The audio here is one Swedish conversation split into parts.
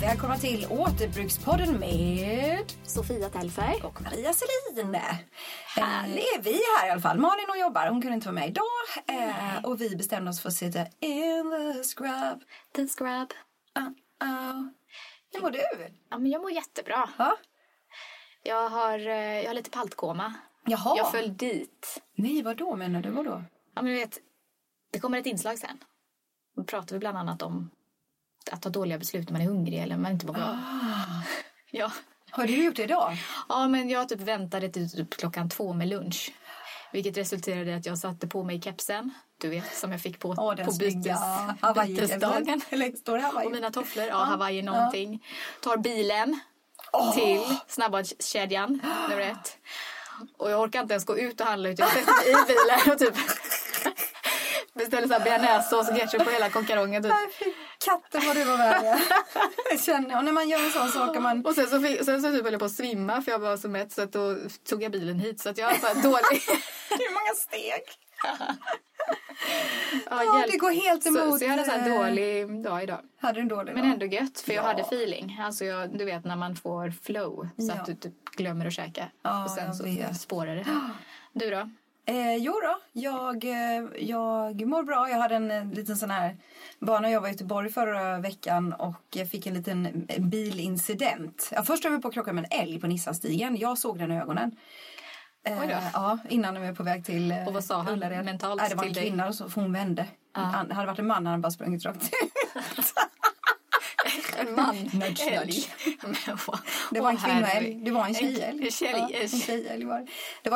Välkomna till Återbrukspodden med Sofia Tällberg och Maria Selin. Härlig är vi här i alla fall. Malin och jobbar, hon kunde inte vara med idag. Och vi bestämde oss för att sitta in the scrub. The scrub. Hur mår du? Ja, men jag mår jättebra. Ha? Jag har lite paltkoma. Jaha. Jag föll dit. Nej, vad då menar du? Vad då? Ja, men du vet, det kommer ett inslag sen. Då pratar vi bland annat om att ta dåliga beslut när man är hungrig eller man inte bara... Ja. Har du gjort det idag? Ja, men jag typ väntade till typ 2:00 med lunch. Vilket resulterade i att jag satte på mig kepsen, du vet, som jag fick på bytesdagen. Och mina tofflor, Hawaii någonting. Tar bilen till snabbhetskedjan, nummer 1. Och jag orkar inte ens gå ut och handla ut. Jag sätter mig i bilen och typ... beställde såhär bearnaisesås och ketchup på hela konkarongen. Typ. Katten vad du var värre. Jag känner, och när man gör en sån sak kan man... Och sen så typ höll jag på att svimma för jag var så mätt så att då tog jag bilen hit. Så att jag är såhär dålig. Hur många steg? Ja, det går helt emot. Så jag hade en dålig dag idag. Hade du en dålig dag? Men ändå gött, för jag hade feeling. Alltså du vet när man får flow så att du typ glömmer att käka. Ja, och sen så spårar det. Du då? Jag mår bra. Jag hade en liten sån här bana. Jag var i Göteborg förra veckan och fick en liten bilincident. Ja, först var vi på krocka med en älg på Nissanstigen. Jag såg den i ögonen. Innan vi var på väg till Ullared. Och vad sa han mentalt till dig? Det var en kvinna och hon vände. Han hade varit en man, han bara sprungit rakt. En man. Nudge. Det var en kvinnoälg. Det var en tjejälg. Det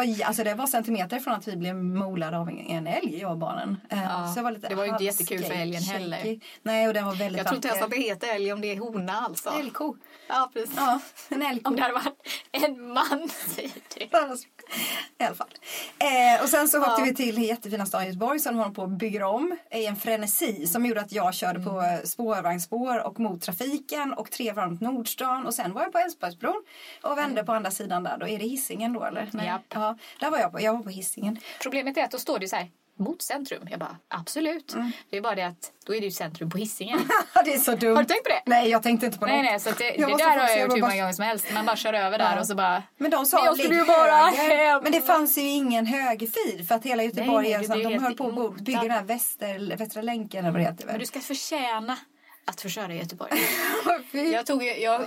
var centimeter från att vi blev molade av en älg, jag och barnen. Så jag var lite, det var ju inte jättekul för älgen heller. Nej, och den var väldigt... Jag tror inte ens att det heter älg om det är hona alltså. Älgko. Ja, precis. Ja, en älgko. Om det hade varit en man, säger det. I alla fall. Och sen så åkte vi till jättefina stan i Göteborg som håller på att bygga om i en frenesi som gjorde att jag körde på spårvagnsspår och mot trafiken och 3 varmt Nordstan och sen var jag på Älvsborgsbron och vände på andra sidan där. Då är det Hisingen då eller? Nej. Ja, där var jag var på Hisingen. Problemet är att då står det så här mot centrum. Jag bara, absolut. Det är bara det att då är det ju centrum på Hisingen. Det är så dumt. Har du tänkt på det? Nej, jag tänkte inte på något. Nej, så det där har jag gjort hur många gånger som helst. Man bara kör över där och så bara... Men de sa, jag skulle ju bara hem. Men det fanns ju ingen högerfil för att hela Göteborg de höll på att bygga den här västra länken eller vad det heter. Men du ska förtjäna att försöra i Göteborg.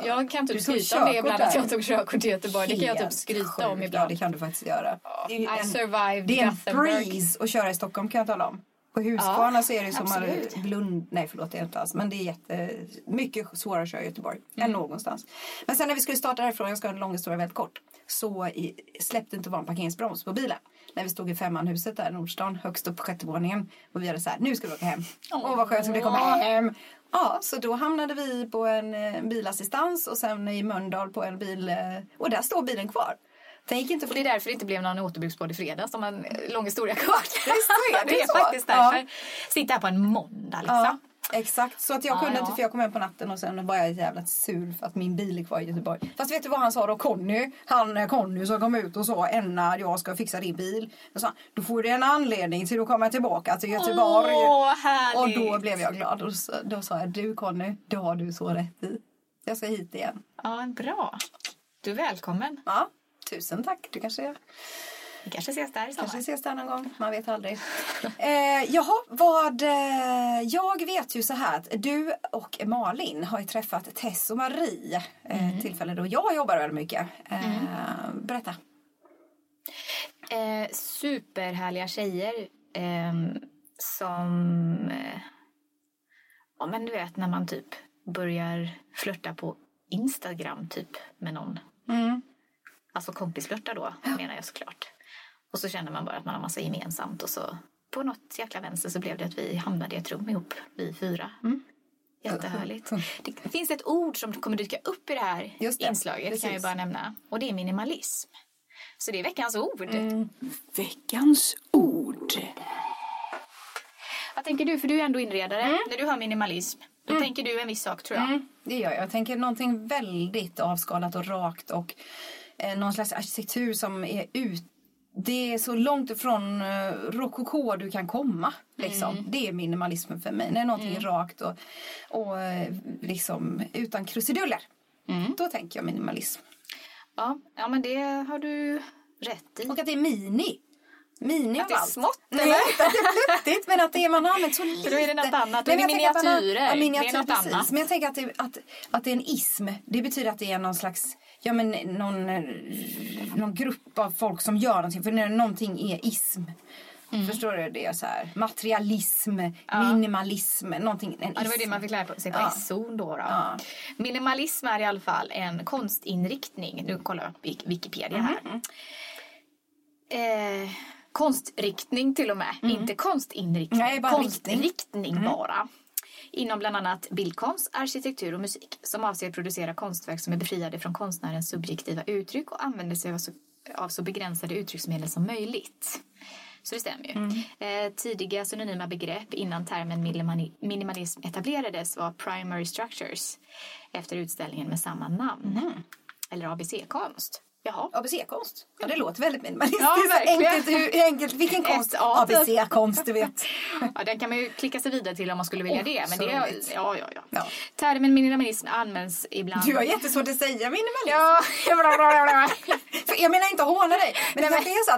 Jag kan typ skryta om det ibland att jag tog körkort i Göteborg. Det kan jag typ skryta om ibland. Ja, det kan du faktiskt göra. Det är en breeze att köra i Stockholm kan jag tala om. På Husqvarna så är det som absolut. Men det är mycket svårare att köra i Göteborg än någonstans. Men sen när vi skulle starta därifrån, jag ska ha en lång historia väldigt kort, så släppte inte vår parkeringsbroms på bilen. När vi stod i femmanhuset där i Nordstan, högst upp på sjätte våningen, och vi hade så här, nu ska vi åka hem. Åh, vad skönt som det kommer hem. Ja, så då hamnade vi på en bilassistans och sen i Mölndal på en bil, och där står bilen kvar. Tänk inte, för det är därför det inte blev någon återbruksbord i fredags, som en lång historia kvar. Det är faktiskt därför. Ja. Sitta här på en måndag liksom. Ja, exakt, så att jag kunde inte, för jag kom hem på natten och sen var jag jävla sur för att min bil är kvar i Göteborg. Fast vet du vad han sa då, Conny? Conny som kom ut och sa, Enna, jag ska fixa din bil. Och sa, då får du en anledning till att komma tillbaka till Göteborg. Och då blev jag glad. Och då sa jag, du Conny, det har du så rätt i. Jag ska hit igen. Ja, bra. Du är välkommen. Ja. Tusen tack. Vi kanske ses där. Kanske ses där någon gång. Man vet aldrig. Jag vet ju så här att du och Malin har ju träffat Tess och Marie tillfällen då jag jobbar väldigt mycket. Berätta. Superhärliga tjejer som ja men du vet när man typ börjar flirta på Instagram typ med någon. Mm. Alltså kompisflörtar då, menar jag såklart. Och så känner man bara att man har massa gemensamt. Och så på något jäkla vänster så blev det att vi hamnade i ett rum ihop, vi fyra. Mm. Jättehärligt. Det finns ett ord som kommer dyka upp i det här inslaget, precis. Kan jag bara nämna. Och det är minimalism. Så det är veckans ord. Mm. Veckans ord. Vad tänker du? För du är ändå inredare. När du har minimalism. Då tänker du en viss sak, tror jag. Det gör jag. Jag tänker någonting väldigt avskalat och rakt och någon slags arkitektur som är ut. Det är så långt ifrån rokoko du kan komma liksom. Det är minimalismen för mig. När någonting är rakt och liksom utan krusiduller. Då tänker jag minimalism. Ja, men det har du rätt i. Och att det är mini att det är smått, eller? Nej, inte att det är plöttigt, men att det är man har så lite. Då är det något annat. Nej, men miniatyrer det är något precis. Annat. Men jag tänker att det är en ism. Det betyder att det är någon slags någon grupp av folk som gör någonting. För när någonting är ism. Förstår du det så här? Materialism, minimalism, någonting. Det var det man fick lära sig på S-zon då. Minimalism är i alla fall en konstinriktning. Nu kollar jag upp Wikipedia här. Konstriktning till och med. Inte konstinriktning. Nej, bara konstinriktning bara. Inom bland annat bildkonst, arkitektur och musik som avser att producera konstverk som är befriade från konstnärens subjektiva uttryck och använder sig av så begränsade uttrycksmedel som möjligt. Så det stämmer ju. Tidiga synonyma begrepp innan termen minimalism etablerades var primary structures efter utställningen med samma namn. Eller ABC-konst. Jaha. ABC-konst. Ja, det låter väldigt minimalistiskt. Enkelt. Vilken konst? ABC-konst, du vet. Ja, den kan man ju klicka sig vidare till om man skulle vilja det. Men det är, ja. Termen minimalism används ibland. Du har jättesvårt att säga minimalism. Ja. För jag menar inte att håna dig. Men det är så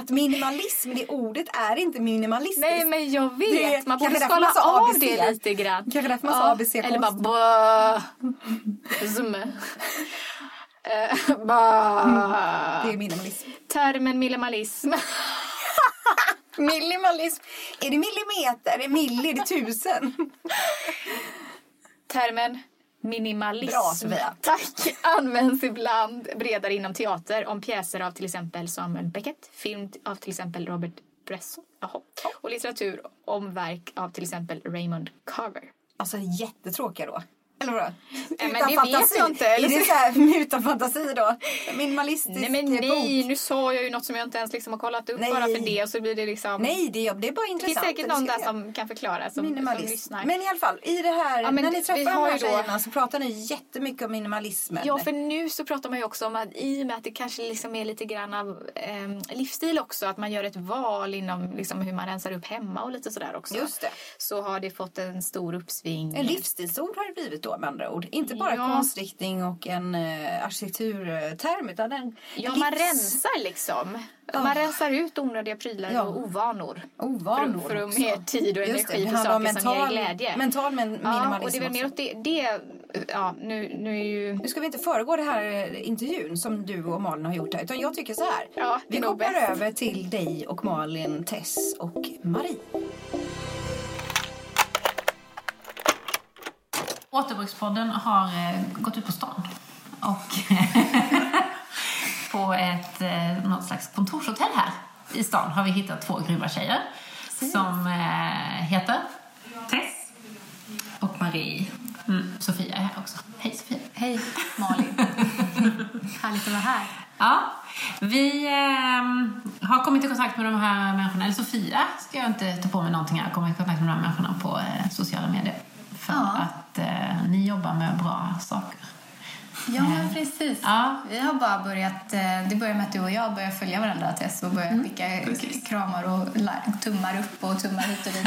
att minimalism, det ordet är inte minimalistiskt. Nej, men jag vet. Man borde skala av det lite grann. Kanske därför man sa ABC-konst. Eller bara... Det är minimalism. Termen minimalism. Minimalism. Är det millimeter? Är det milli? Är det tusen? Termen minimalism. Bra, Sofia. Tack. Används ibland bredare inom teater om pjäser av till exempel Samuel Beckett, film av till exempel Robert Bresson och litteratur om verk av till exempel Raymond Carver. Alltså jättetråkiga då. Men det vet jag inte. Eller är det så här utan fantasi då? Minimalistisk bok. Nu sa jag ju något som jag inte ens liksom har kollat upp bara för det. Och så blir det liksom... Nej, det är bara intressant. Det är säkert någon där som kan förklara. Som lyssnar. Men i alla fall, i det här, när ni träffar de här tjejerna så pratar ni jättemycket om minimalismen. Ja, för nu så pratar man ju också om att i och med att det kanske liksom är lite grann av livsstil också. Att man gör ett val inom liksom, hur man rensar upp hemma och lite sådär också. Just det. Så har det fått en stor uppsving. En livsstilsord har det blivit då. Med andra ord. Inte bara konstriktning och en arkitekturterm utan en man rensar liksom. Man rensar ut onödiga prylar och ovanor. För att mer tid och energi för saker som ger glädje. Mental minimalism. Ja, och det är väl mer åt det nu ska vi inte föregå det här intervjun som du och Malin har gjort här. Utan jag tycker så här. Vi hoppar över till dig och Malin, Tess och Marie. Återbrukspodden har gått ut på stan och på ett något slags kontorshotell här i stan har vi hittat två grymma tjejer som heter Tess och Marie. Sofia är här också. Hej Sofia. Hej Malin. Härligt att vara här. Ja, vi har kommit i kontakt med de här människorna. Eller Sofia ska jag inte ta på mig någonting här. Kommer i kontakt med de här människorna på sociala medier. För att ni jobbar med bra saker. Ja, men precis. Ja. Vi har bara börjat... Det börjar med att du och jag börjar följa varandra, Tess. Och börjar skicka kramar och tummar upp och tummar hit och dit.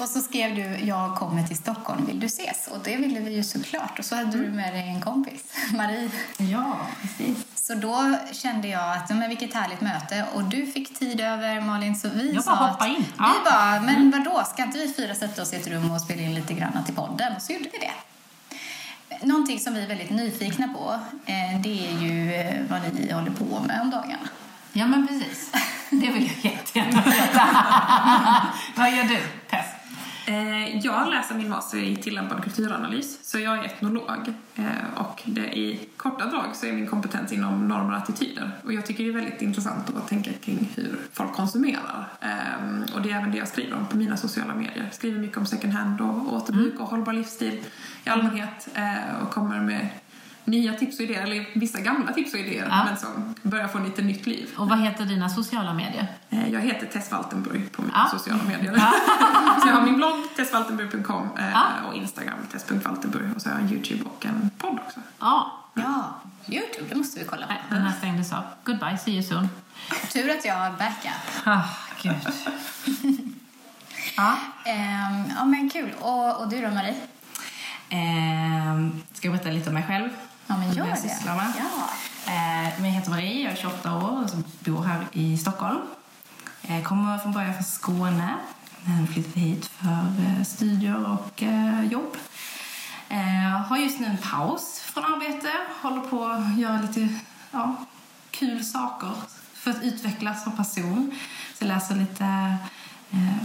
Och så skrev du, jag kommer till Stockholm, vill du ses? Och det ville vi ju såklart. Och så hade du med dig en kompis, Marie. Ja, precis. Så då kände jag att, men vilket härligt möte. Och du fick tid över, Malin. Så vi jag sa bara hoppa in. Ja. Vi bara, men vadå? Ska inte vi fyra sätta oss i ett rum och spela in lite grann till podden? Och så gjorde vi det. Någonting som vi är väldigt nyfikna på, det är ju vad ni håller på med om dagarna. Ja, men precis. Det vill jag jättegärna veta. Vad gör du, Tess? Jag läser min master i tillämpad kulturanalys, så jag är etnolog. Och i korta drag så är min kompetens inom normer och attityder. Och jag tycker det är väldigt intressant att tänka kring hur folk konsumerar. Och det är även det jag skriver om på mina sociala medier. Jag skriver mycket om second hand och återbruk och hållbar livsstil i allmänhet. Och kommer med nya tips och idéer, eller vissa gamla tips och idéer, men som börjar få lite nytt liv. Och vad heter dina sociala medier? Jag heter Tess Waldenburg på mina sociala medier. Så jag har min blogg tesswaldenburg.com och Instagram tess.waldenburg, och så har jag en YouTube och en podd också. YouTube, det måste vi kolla på. Den här stängdes av. Goodbye, see you soon. Tur att jag har backup. Men kul. Och du då, Marie? Ska jag berätta lite om mig själv? Ja, men gör det. Jag heter Marie, jag är 28 år och bor här i Stockholm. Jag kommer från början från Skåne. Jag flyttade hit för studier och jobb. Jag har just nu en paus från arbete. Håller på att göra lite kul saker för att utvecklas som person. Så jag läser lite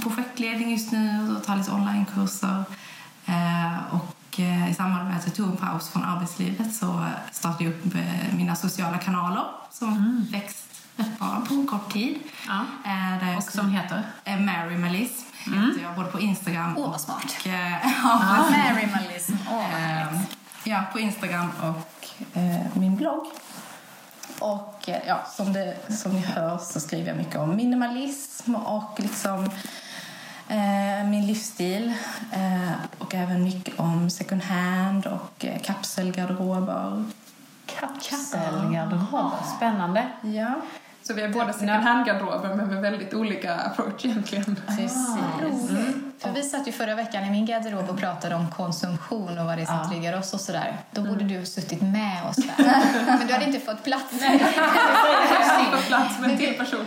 projektledning just nu och tar lite onlinekurser. Och i samband med att jag tog en paus från arbetslivet så startade jag upp mina sociala kanaler som växt bara på en kort tid. Och som heter? Marymalism heter jag både på Instagram och... smart. Marymalism. Ja, på Instagram och min blogg. Och som ni hör så skriver jag mycket om minimalism och liksom... min livsstil och även mycket om second hand och kapselgarderober. Kapselgarderober, spännande. Ja. Så vi har båda second hand-garderober men med väldigt olika approach egentligen. Precis. För vi satt ju förra veckan i min garderob och pratade om konsumtion och vad det är som triggar oss och sådär. Då borde du suttit med oss där. Men du hade inte fått plats.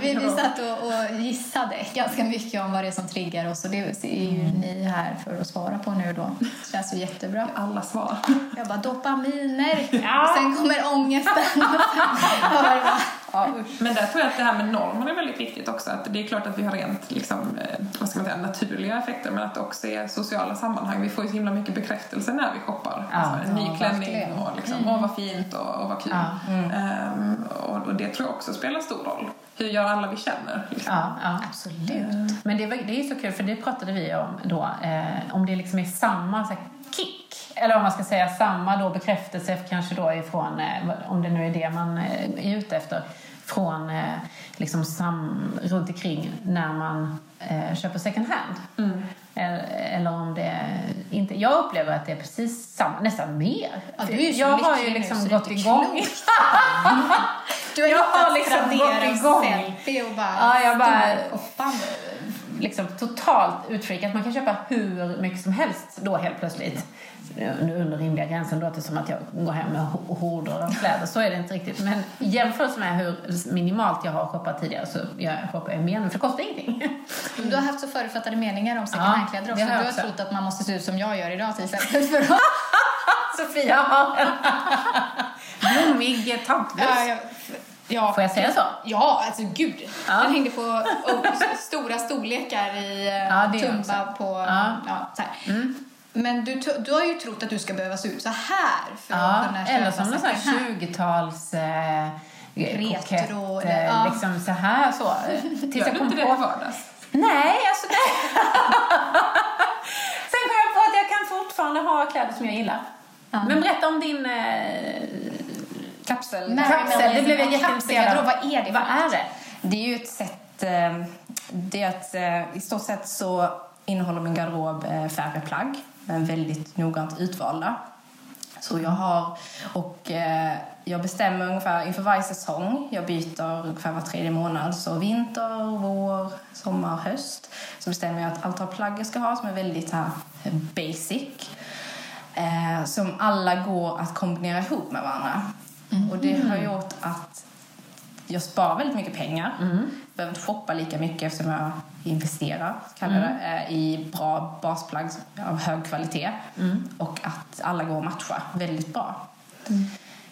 Vi satt och gissade ganska mycket om vad det är som triggar oss. Och det är ju ni här för att svara på nu då. Det känns ju jättebra. Alla svar. Jag bara, dopaminer. Och sen kommer ångesten. Men där tror jag att det här med normer är väldigt viktigt också. Att det är klart att vi har rent liksom, vad ska man säga, naturliga effekter, men att det också är sociala sammanhang. Vi får ju så himla mycket bekräftelse när vi shoppar. Alltså, en ny klänning och liksom, vad fint och vad kul. Och det tror jag också spelar stor roll. Hur gör alla vi känner? Liksom. Absolut. Men det är ju så kul, för det pratade vi om då. Om det liksom är samma så här, kick. Eller om man ska säga samma då bekräftelse kanske då ifrån, om det nu är det man är ute efter, från liksom runt omkring när man köper second hand. Eller om det inte... Jag upplever att det är precis samma, nästan mer. Jag har ju liksom gått igång. Jag har liksom gått igång. Liksom totalt utfreakat. Man kan köpa hur mycket som helst då helt plötsligt. Nu under rimliga gränsen låter det som att jag går hem med horder och kläder. Så är det inte riktigt. Men jämfört med hur minimalt jag har shoppat tidigare så jag shoppar jag mer nu. För det kostar ingenting. Du har haft så förutfattade meningar om second hand-kläder också. Du har trott att man måste se ut som jag gör idag till exempel. Sofia har en blommig tantbuss. Ja, får jag säga så? Ja, alltså gud. Den hängde på stora storlekar i tumba på... Men du har ju trott att du ska behöva se ut så här för att kunna köpa. Eller som någon sån här 20-tals retro liksom så här så. Tills jag kom inte på vardags. Nej, alltså det. Sen kom jag på att jag kan fortfarande ha kläder som jag gillar. Ja. Men berätta om din kapsel. Kapsel, det blev jag jätteintresserad av. Vad är det? Vad är det? Det är ju ett sätt det är att i stort sett så innehåller min garderob färre plagg, men väldigt noggrant utvalda. Så jag har, och jag bestämmer ungefär inför varje säsong. Jag byter ungefär var tredje månad. Så vinter, vår, sommar, höst. Så bestämmer jag ett antal plagg jag ska ha som är väldigt här, basic. Som alla går att kombinera ihop med varandra. Mm. Och det har gjort att jag sparar väldigt mycket pengar. Mm. Behöver inte shoppa lika mycket eftersom jag investerar det, i bra basplagg av hög kvalitet. Mm. Och att alla går att matcha väldigt bra. Mm.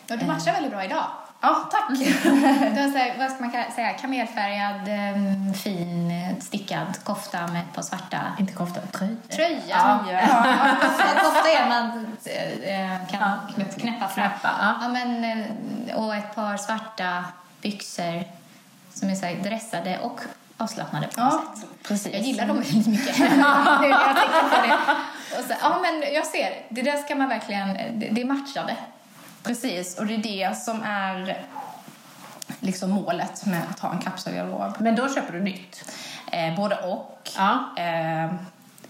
Ja, du matchar väldigt bra idag. Ja, tack. Du har så här, vad ska man säga, kamelfärgad, fin, stickad kofta med ett par svarta... Inte kofta, tröja. Tröja. Ja. Kofta är man kan knäppa fram. Ja, men, och ett par svarta byxor som är så här dressade och avslappnade på något sätt. Precis. Jag gillar dem väldigt mycket. Nu jag tänker på det. Och så, ja, men jag ser. Det där ska man verkligen... Det matchade. Precis, och det är det som är liksom målet med att ha en kapselgarderob. Men då köper du nytt? Både och. Ja.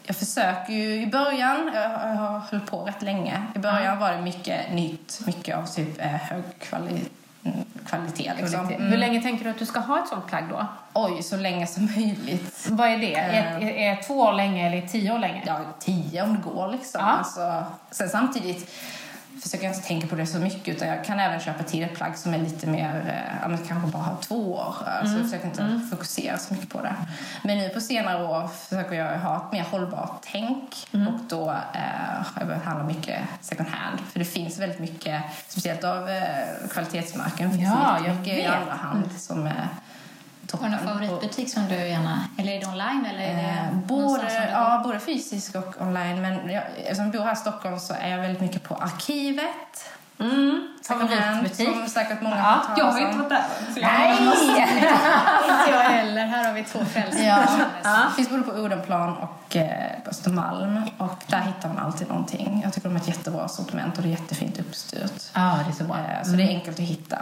Jag försöker ju i början, jag har hållit på rätt länge. I början var det mycket nytt, mycket av typ hög kvalitet. Liksom. Mm. Hur länge tänker du att du ska ha ett sånt plagg då? Oj, så länge som möjligt. Vad är det? Är 2 år länge eller 10 år länge? Ja, 10 om det går liksom. Ja. Alltså, sen samtidigt... försöker jag inte tänka på det så mycket, utan jag kan även köpa till ett plagg som är lite mer, kanske bara ha 2 år. Så jag försöker inte fokusera så mycket på det. Men nu på senare år försöker jag ha ett mer hållbart tänk. Och då har jag börjat handla mycket second hand. För det finns väldigt mycket, speciellt av kvalitetsmärken. Det finns mycket i andra hand som är toppen. Har du någon favoritbutik som du gärna... Eller är det online? Eller är det både fysisk och online. Men eftersom jag bor här i Stockholm så är jag väldigt mycket på Arkivet. Favoritbutik. Som säkert många har jag har inte varit där. Nej! Inte jag heller. Här har vi 2 frälsningar. Finns både på Odenplan och Östermalm. Och där hittar man alltid någonting. Jag tycker de har ett jättebra sortiment och det är jättefint uppstyrt. Det är så bra. Så det är enkelt att hitta.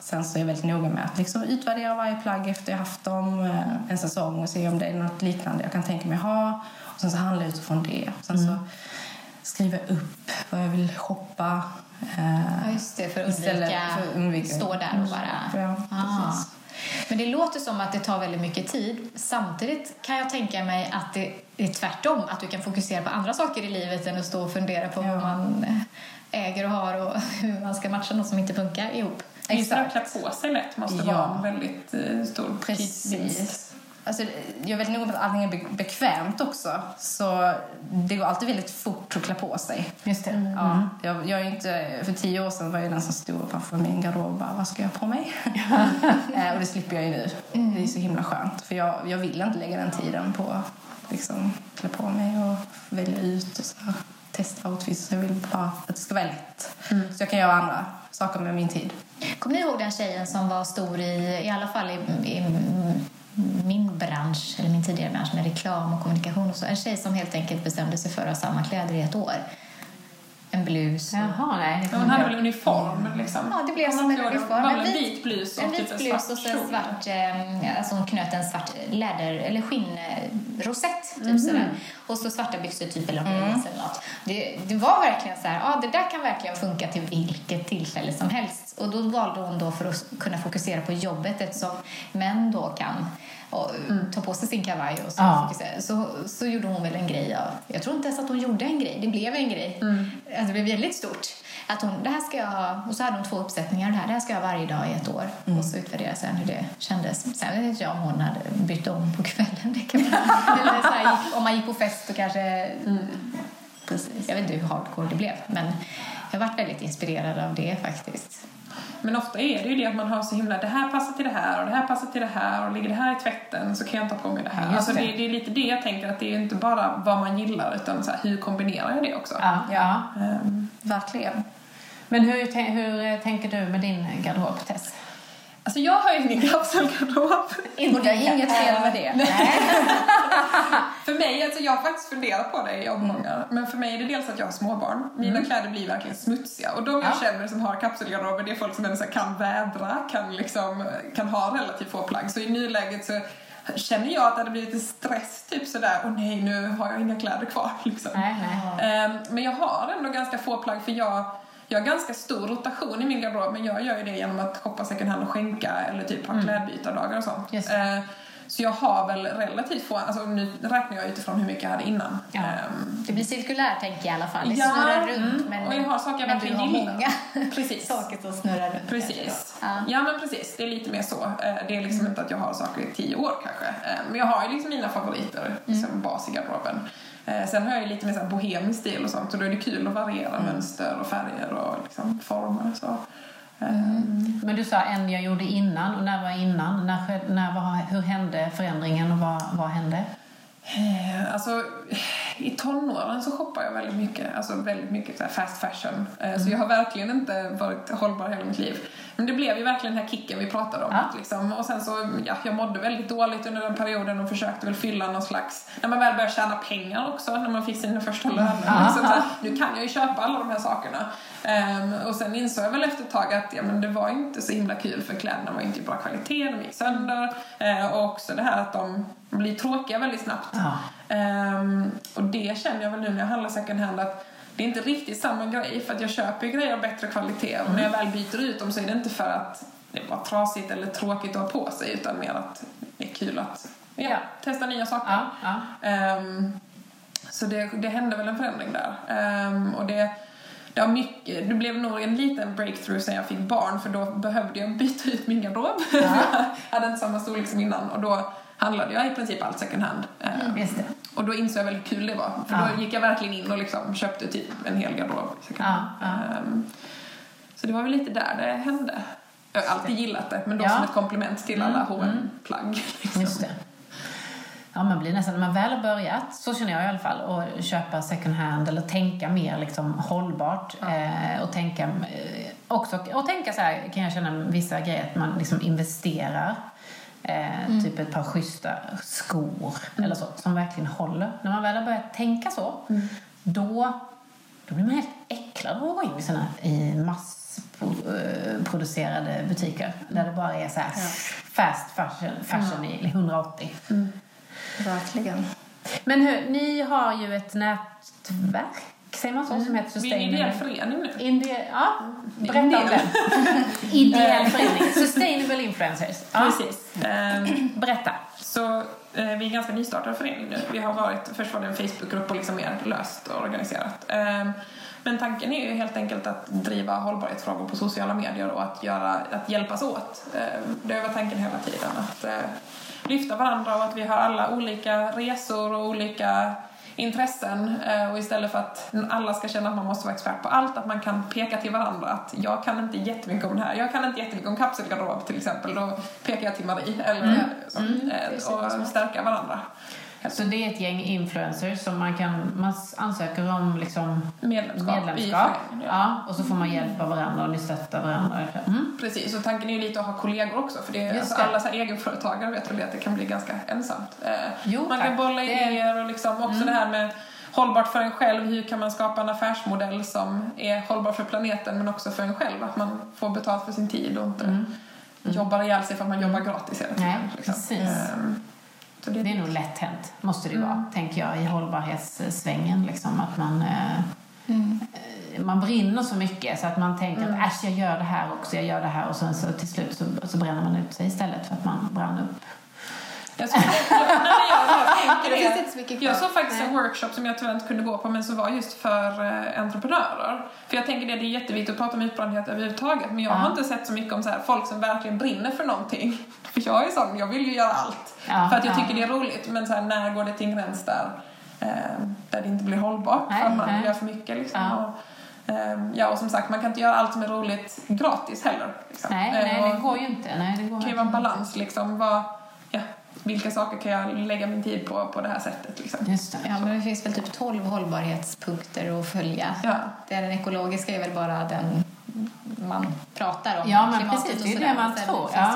Sen så är jag väldigt noga med att liksom utvärdera varje plagg efter jag haft dem en säsong och se om det är något liknande jag kan tänka mig ha. Och sen så handla utifrån det. Och sen så skriva upp vad jag vill shoppa. Just det, för att undvika stå där och bara... Ja, precis. Men det låter som att det tar väldigt mycket tid. Samtidigt kan jag tänka mig att det är tvärtom. Att du kan fokusera på andra saker i livet än att stå och fundera på vad man äger och har och hur man ska matcha något som inte funkar ihop. Just att klä på sig lätt måste vara en väldigt stor tidsvinst. Alltså, jag vet nog att allting är bekvämt också. Så det går alltid väldigt fort att klä på sig. Just det. Mm. Ja, jag är inte, för 10 år sedan var jag den som stod framför min garderob och bara, vad ska jag på mig? Och det slipper jag ju nu. Det är så himla skönt. För jag vill inte lägga den tiden på liksom, klä på mig och välja ut och så här. Testa outfits. Så jag vill bara att det ska vara lätt. Så jag kan göra andra saker med min tid. Kommer ni ihåg den tjejen som var stor i alla fall i min bransch, eller min tidigare bransch med reklam och kommunikation och så? En tjej som helt enkelt bestämde sig för att ha samma kläder i ett år. En blus. Jaha, nej. Hon hade väl uniform liksom. Ja, det blev som en uniform. En vit blus och så en svart, alltså hon knöt en svart läder eller skinnrosett typ sådär. Och så svarta byxor typ eller något. Det var verkligen så här, det där kan verkligen funka till vilket tillfälle som helst. Och då valde hon då för att kunna fokusera på jobbet eftersom män då kan och ta på sig sin kavaj och så, så gjorde hon väl en grej av. Jag tror inte ens att hon gjorde en grej. Det blev en grej. Alltså, det blev väldigt stort. Att hon, det här ska jag ha. Och så hade hon 2 uppsättningar. Det här ska jag varje dag i ett år. Och så utvärderade sen hur det kändes. Sen vet jag om hon hade bytt om på kvällen. Det kan man, eller så här, om man gick på fest och kanske... Precis. Jag vet inte hur hardcore det blev. Men jag har varit väldigt inspirerad av det faktiskt. Men ofta är det ju det att man har så himla, det här passar till det här och det här passar till det här och ligger det här i tvätten så kan jag ta på mig det här. Ja, alltså det är lite det jag tänker, att det är inte bara vad man gillar utan så här, hur kombinerar jag det också? Ja. Verkligen. Men hur tänker du med din garderob, Tess? Alltså jag har ju min kapselgarderob. Och det är inget fel med det. Nej. För mig, alltså jag har faktiskt funderat på det i omgångar. Men för mig är det dels att jag har småbarn. Mina kläder blir verkligen smutsiga. Och de jag känner som har kapselgarderober, det är folk som kan vädra, kan ha relativt få plagg. Så i nuläget så känner jag att det hade blivit en stress typ sådär, åh nej, nu har jag inga kläder kvar. Men jag har ändå ganska få plagg för jag har ganska stor rotation i min garderob, men jag gör ju det genom att shoppa second hand och skänka eller typ ha klädbytardagar och sånt. Yes. Så jag har väl relativt få, alltså nu räknar jag utifrån hur mycket jag hade innan. Ja. Det blir cirkulärt tänker jag i alla fall. Det snurrar runt. Men, och jag har saker jag verkligen gillar. Precis. Saker som snurrar runt. Precis. Ja men precis, det är lite mer så. Det är liksom inte att jag har saker i 10 år kanske. Men jag har ju liksom mina favoriter som bas i garderoben. Sen har jag ju lite mer bohemisk stil och sånt. Och då är det kul att variera mönster och färger och liksom former och så. Men du sa en jag gjorde innan. Och när var innan? Hur hände förändringen och vad hände? Alltså i tonåren så shoppar jag väldigt mycket. Alltså väldigt mycket så här fast fashion. Så jag har verkligen inte varit hållbar hela mitt liv. Men det blev ju verkligen den här kicken vi pratade om. Ja. Liksom. Och sen så, jag mådde väldigt dåligt under den perioden och försökte väl fylla någon slags... När man väl började tjäna pengar också, när man fick sina första löner. Så här, nu kan jag ju köpa alla de här sakerna. Och sen insåg jag väl efter ett tag att det var inte så himla kul för kläderna var inte bra kvalitet, de gick sönder. Och också det här att de blir tråkiga väldigt snabbt. Och det känner jag väl nu när jag handlar second hand att det är inte riktigt samma grej för att jag köper grejer av bättre kvalitet och när jag väl byter ut dem så är det inte för att det var trasigt eller tråkigt att ha på sig utan mer att det är kul att testa nya saker. Så det hände väl en förändring där. Och det var mycket, det blev nog en liten breakthrough sen jag fick barn för då behövde jag byta ut min garderob. Jag hade inte samma storlek som innan och då handlade jag i princip allt second hand. Just det. Och då insåg jag väldigt kul det var. För då gick jag verkligen in och liksom köpte typ en hel garderob. Så det var väl lite där det hände. Jag har alltid gillat det. Men då som ett komplement till alla H&M-plagg. Liksom. Just det. Ja, man blir nästan, när man väl har börjat, så känner jag i alla fall, att köpa second hand eller tänka mer liksom hållbart. Och tänka också, och tänka så här, kan jag känna vissa grejer att man liksom investerar. Typ ett par schyssta skor eller så, som verkligen håller. När man väl har börjat tänka så då blir man helt äcklad att gå in i såna i massproducerade butiker där det bara är så här fast fashion i 180. Verkligen. Men hur, ni har ju ett nätverk, säger man så, som heter Sustainable. Vi är en ideell förening nu. Berätta om den. Ideell förening. Sustainable Influencers. Precis. Berätta. Så vi är en ganska nystartad förening nu. Vi har först var det en Facebookgrupp och liksom mer löst och organiserat. Men tanken är ju helt enkelt att driva hållbarhetsfrågor på sociala medier och att hjälpas åt. Det var tanken hela tiden. Att lyfta varandra och att vi har alla olika resor och olika intressen och istället för att alla ska känna att man måste vara expert på allt, att man kan peka till varandra att jag kan inte jättemycket om det här, jag kan inte jättemycket om kapselgarderob till exempel, då pekar jag till Marie och stärka varandra. Så det är ett gäng influencers som man ansöker om liksom medlemskap. Ja, och så får man hjälpa varandra och stötta varandra. Precis, och tanken är ju lite att ha kollegor också. För det är alla så här egenföretagare vet väl att det kan bli ganska ensamt. Man kan bolla idéer och liksom också det här med hållbart för en själv. Hur kan man skapa en affärsmodell som är hållbar för planeten men också för en själv. Att man får betalt för sin tid och inte jobbar ihjäl sig för att man jobbar gratis hela tiden. Nej, precis. Det är nog lätt hänt, måste det vara, tänker jag, i hållbarhetssvängen. Liksom, att man brinner så mycket så att man tänker att jag gör det här också, jag gör det här. Och sen så till slut så bränner man ut sig istället för att man brann upp. Jag såg faktiskt en workshop som jag tyvärr inte kunde gå på men som var just för entreprenörer. För jag tänker det är jätteviktigt att prata om utbrändhet överhuvudtaget. Men jag har inte sett så mycket om så här, folk som verkligen brinner för någonting. För jag är sån, jag vill ju göra allt. För att jag tycker det är roligt. Men så här, när går det till en gräns där det inte blir hållbart? För man gör för mycket liksom. Ja, och som sagt, man kan inte göra allt som är roligt gratis heller. Liksom. Nej, det går ju inte. Nej, det går kan ju vara en balans. Liksom, vilka saker kan jag lägga min tid på det här sättet? Liksom. Just det. Ja, men det finns väl typ 12 hållbarhetspunkter att följa. Ja. Det är den ekologiska är väl bara den man pratar om. Ja, men precis. Det är det man tror. Ja.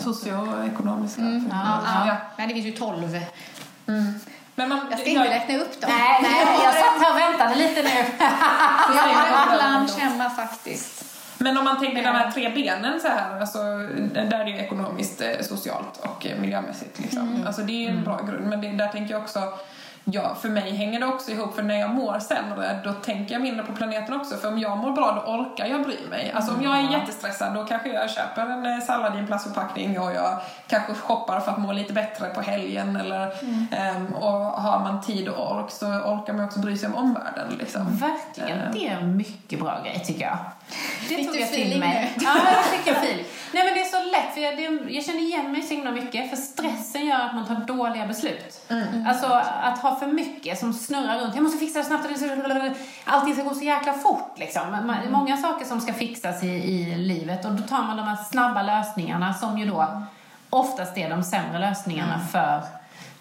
Socioekonomiska. Men det finns ju 12. Mm. Men jag ska inte räkna upp dem. Nej, jag satt här och väntade lite nu. Ibland kämma faktiskt. Men om man tänker de här tre benen så här, alltså, där är det ju ekonomiskt, socialt och miljömässigt. Liksom. Mm. Alltså, det är ju en bra grund. Men där tänker jag också, för mig hänger det också ihop. För när jag mår sämre, då tänker jag mindre på planeten också. För om jag mår bra, då orkar jag bry mig. Alltså om jag är jättestressad, då kanske jag köper en sallad i en plastförpackning. Och jag kanske shoppar för att må lite bättre på helgen. Eller, och har man tid och ork, så orkar man också bry sig om omvärlden. Liksom. Verkligen, det är en mycket bra grej tycker jag. Det tog jag till mig. Ja, det fick jag fil. Nej, men det är så lätt. För jag känner igen mig så himla mycket. För stressen gör att man tar dåliga beslut. Mm. Alltså att ha för mycket som snurrar runt. Jag måste fixa det snabbt. Allting ska gå så jäkla fort. Liksom. Många saker som ska fixas i livet. Och då tar man de här snabba lösningarna. Som ju då oftast är de sämre lösningarna för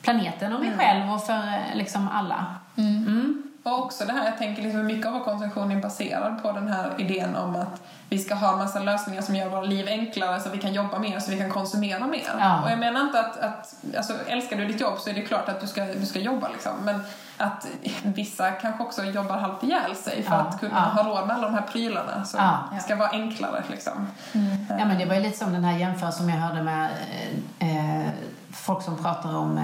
planeten och mig själv. Och för liksom alla. Mm. Och också det här, jag tänker liksom mycket av vår konsumtion är baserad på den här idén om att vi ska ha massa lösningar som gör våra liv enklare så vi kan jobba mer, så vi kan konsumera mer. Ja. Och jag menar inte att alltså, älskar du ditt jobb så är det klart att du ska jobba liksom. Men att vissa kanske också jobbar halvt ihjäl sig för att kunna ha råd med alla de här prylarna som ska vara enklare liksom. Ja, men det var ju lite som den här jämförelsen som jag hörde med folk som pratar om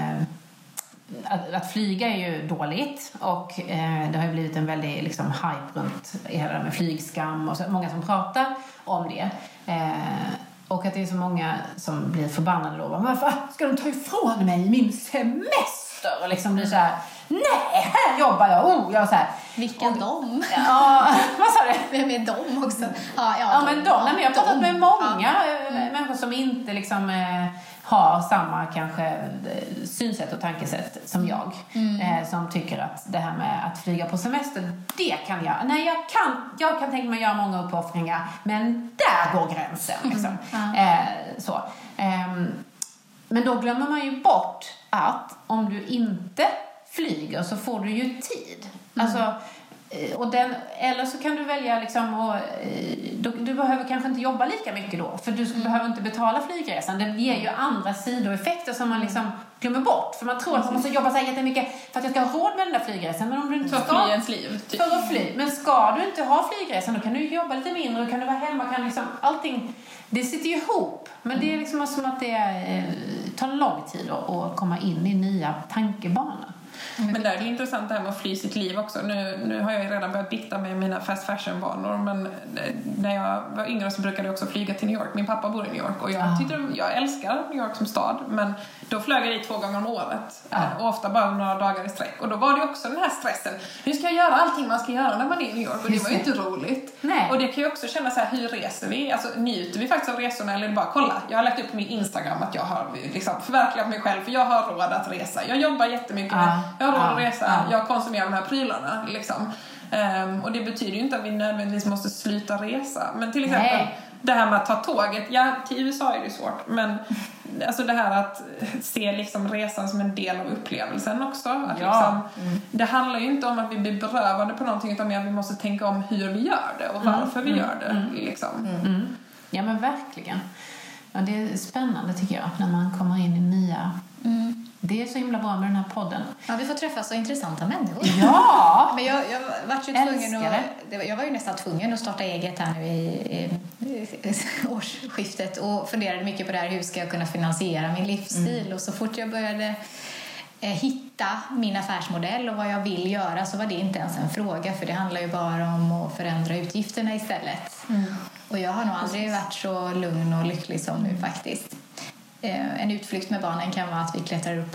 att flyga är ju dåligt och det har ju blivit en väldigt liksom, hype runt hela det med flygskam och så, många som pratar om det och att det är så många som blir förbannade då, varför ska de ta ifrån mig min semester och liksom blir så här, nej här jobbar jag, jag så här, vilka dom? Ja, vad sa du? Vem är dom också? Men jag har pratat med många människor som inte liksom har samma kanske synsätt och tankesätt som jag. Som tycker att det här med att flyga på semester, det kan jag. Nej, jag kan tänka mig göra många uppoffringar. Men där går gränsen. Liksom. Men då glömmer man ju bort att om du inte flyger så får du ju tid. Alltså, eller så kan du välja liksom du behöver kanske inte jobba lika mycket då för du behöver inte betala flygresan. Det ger ju andra sidoeffekter som man liksom glömmer bort för man tror att man måste jobba så här jättemycket för att jag ska ha råd med den där flygresan, men om du inte ska du inte ha flygresan då kan du jobba lite mindre och kan du vara hemma kan liksom allting det sitter ju ihop men det är liksom som att det tar lång tid att komma in i nya tankebanor. Men där är det intressant det här med att fly sitt liv också. Nu har jag redan börjat bikta med mina fast fashion-vanor. Men när jag var yngre så brukade jag också flyga till New York. Min pappa bor i New York. Och jag älskar New York som stad. Men då flög jag dit 2 gånger om året. Och ofta bara några dagar i sträck. Och då var det också den här stressen. Nu ska jag göra allting man ska göra när man är i New York. Och det var ju inte roligt. Nej. Och det kan ju också känna så här, hur reser vi? Alltså njuter vi faktiskt av resorna? Eller bara kolla. Jag har lagt upp på min Instagram att jag har liksom förverkligat mig själv. För jag har råd att resa. Jag jobbar jättemycket jag har råd att resa, jag konsumerar de här prylarna liksom. Och det betyder ju inte att vi nödvändigtvis måste sluta resa, men till exempel det här med att ta tåget, till USA är det svårt, men alltså det här att se liksom resan som en del av upplevelsen också, att liksom, det handlar ju inte om att vi blir berövade på någonting utan mer att vi måste tänka om hur vi gör det och varför vi gör det liksom. Ja men verkligen, det är spännande tycker jag när man kommer in i nya det är så himla bra med den här podden. Ja, vi får träffa så intressanta människor. Ja! Men jag var ju nästan tvungen att starta eget här nu i årsskiftet. Och funderade mycket på det här, hur ska jag kunna finansiera min livsstil? Och så fort jag började hitta min affärsmodell och vad jag vill göra så var det inte ens en fråga. För det handlar ju bara om att förändra utgifterna istället. Och jag har nog aldrig varit så lugn och lycklig som nu faktiskt. En utflykt med barnen kan vara att vi klättrar upp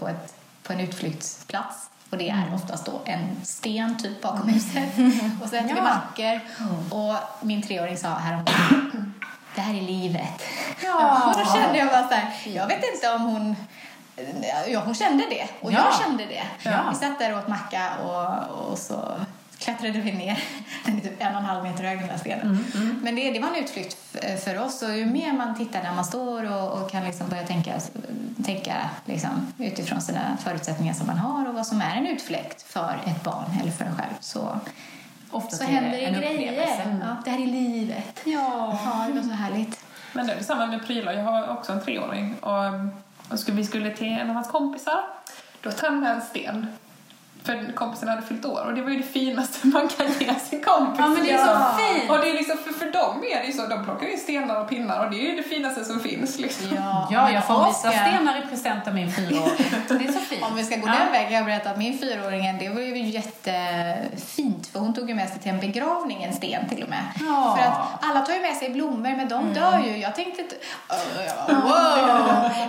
på en utflyktsplats. Och det är oftast då en sten typ bakom huset. Och så äter vi mackor. Och min 3-åring sa häromdagen, det här är livet. Ja. Och då kände jag bara så här, jag vet inte om hon... Ja, hon kände det. Och jag kände det. Ja. Vi satt där och åt macka och så... klättrade vi ner. Den är typ 1,5 meter hög, den här stenen. Men det var en utflykt för oss. Och ju mer man tittar där man står och kan liksom börja tänka liksom utifrån sina förutsättningar som man har och vad som är en utflykt för ett barn eller för en själv, så ofta så händer det grejer. Ja, det här är livet. Ja, det var så härligt. Men det är samma med prylar. Jag har också en 3-åring. Och vi skulle till en av hans kompisar. Då tömde jag en sten. För kompisen hade fyllt år. Och det var ju det finaste man kan ge sin kompis. Ja, men det är så fint. Och det är liksom, för dem är det ju så. De plockar ju stenar och pinnar. Och det är ju det finaste som finns. Liksom. Ja, jag får vissa stenar i present av min 4-åring. Det är så fint. Om vi ska gå den vägen. Jag berättade att min 4-åringen, det var ju jättefint. För hon tog ju med sig till en begravning en sten till och med. Ja. För att alla tar ju med sig blommor. Men de dör ju. Jag tänkte wow.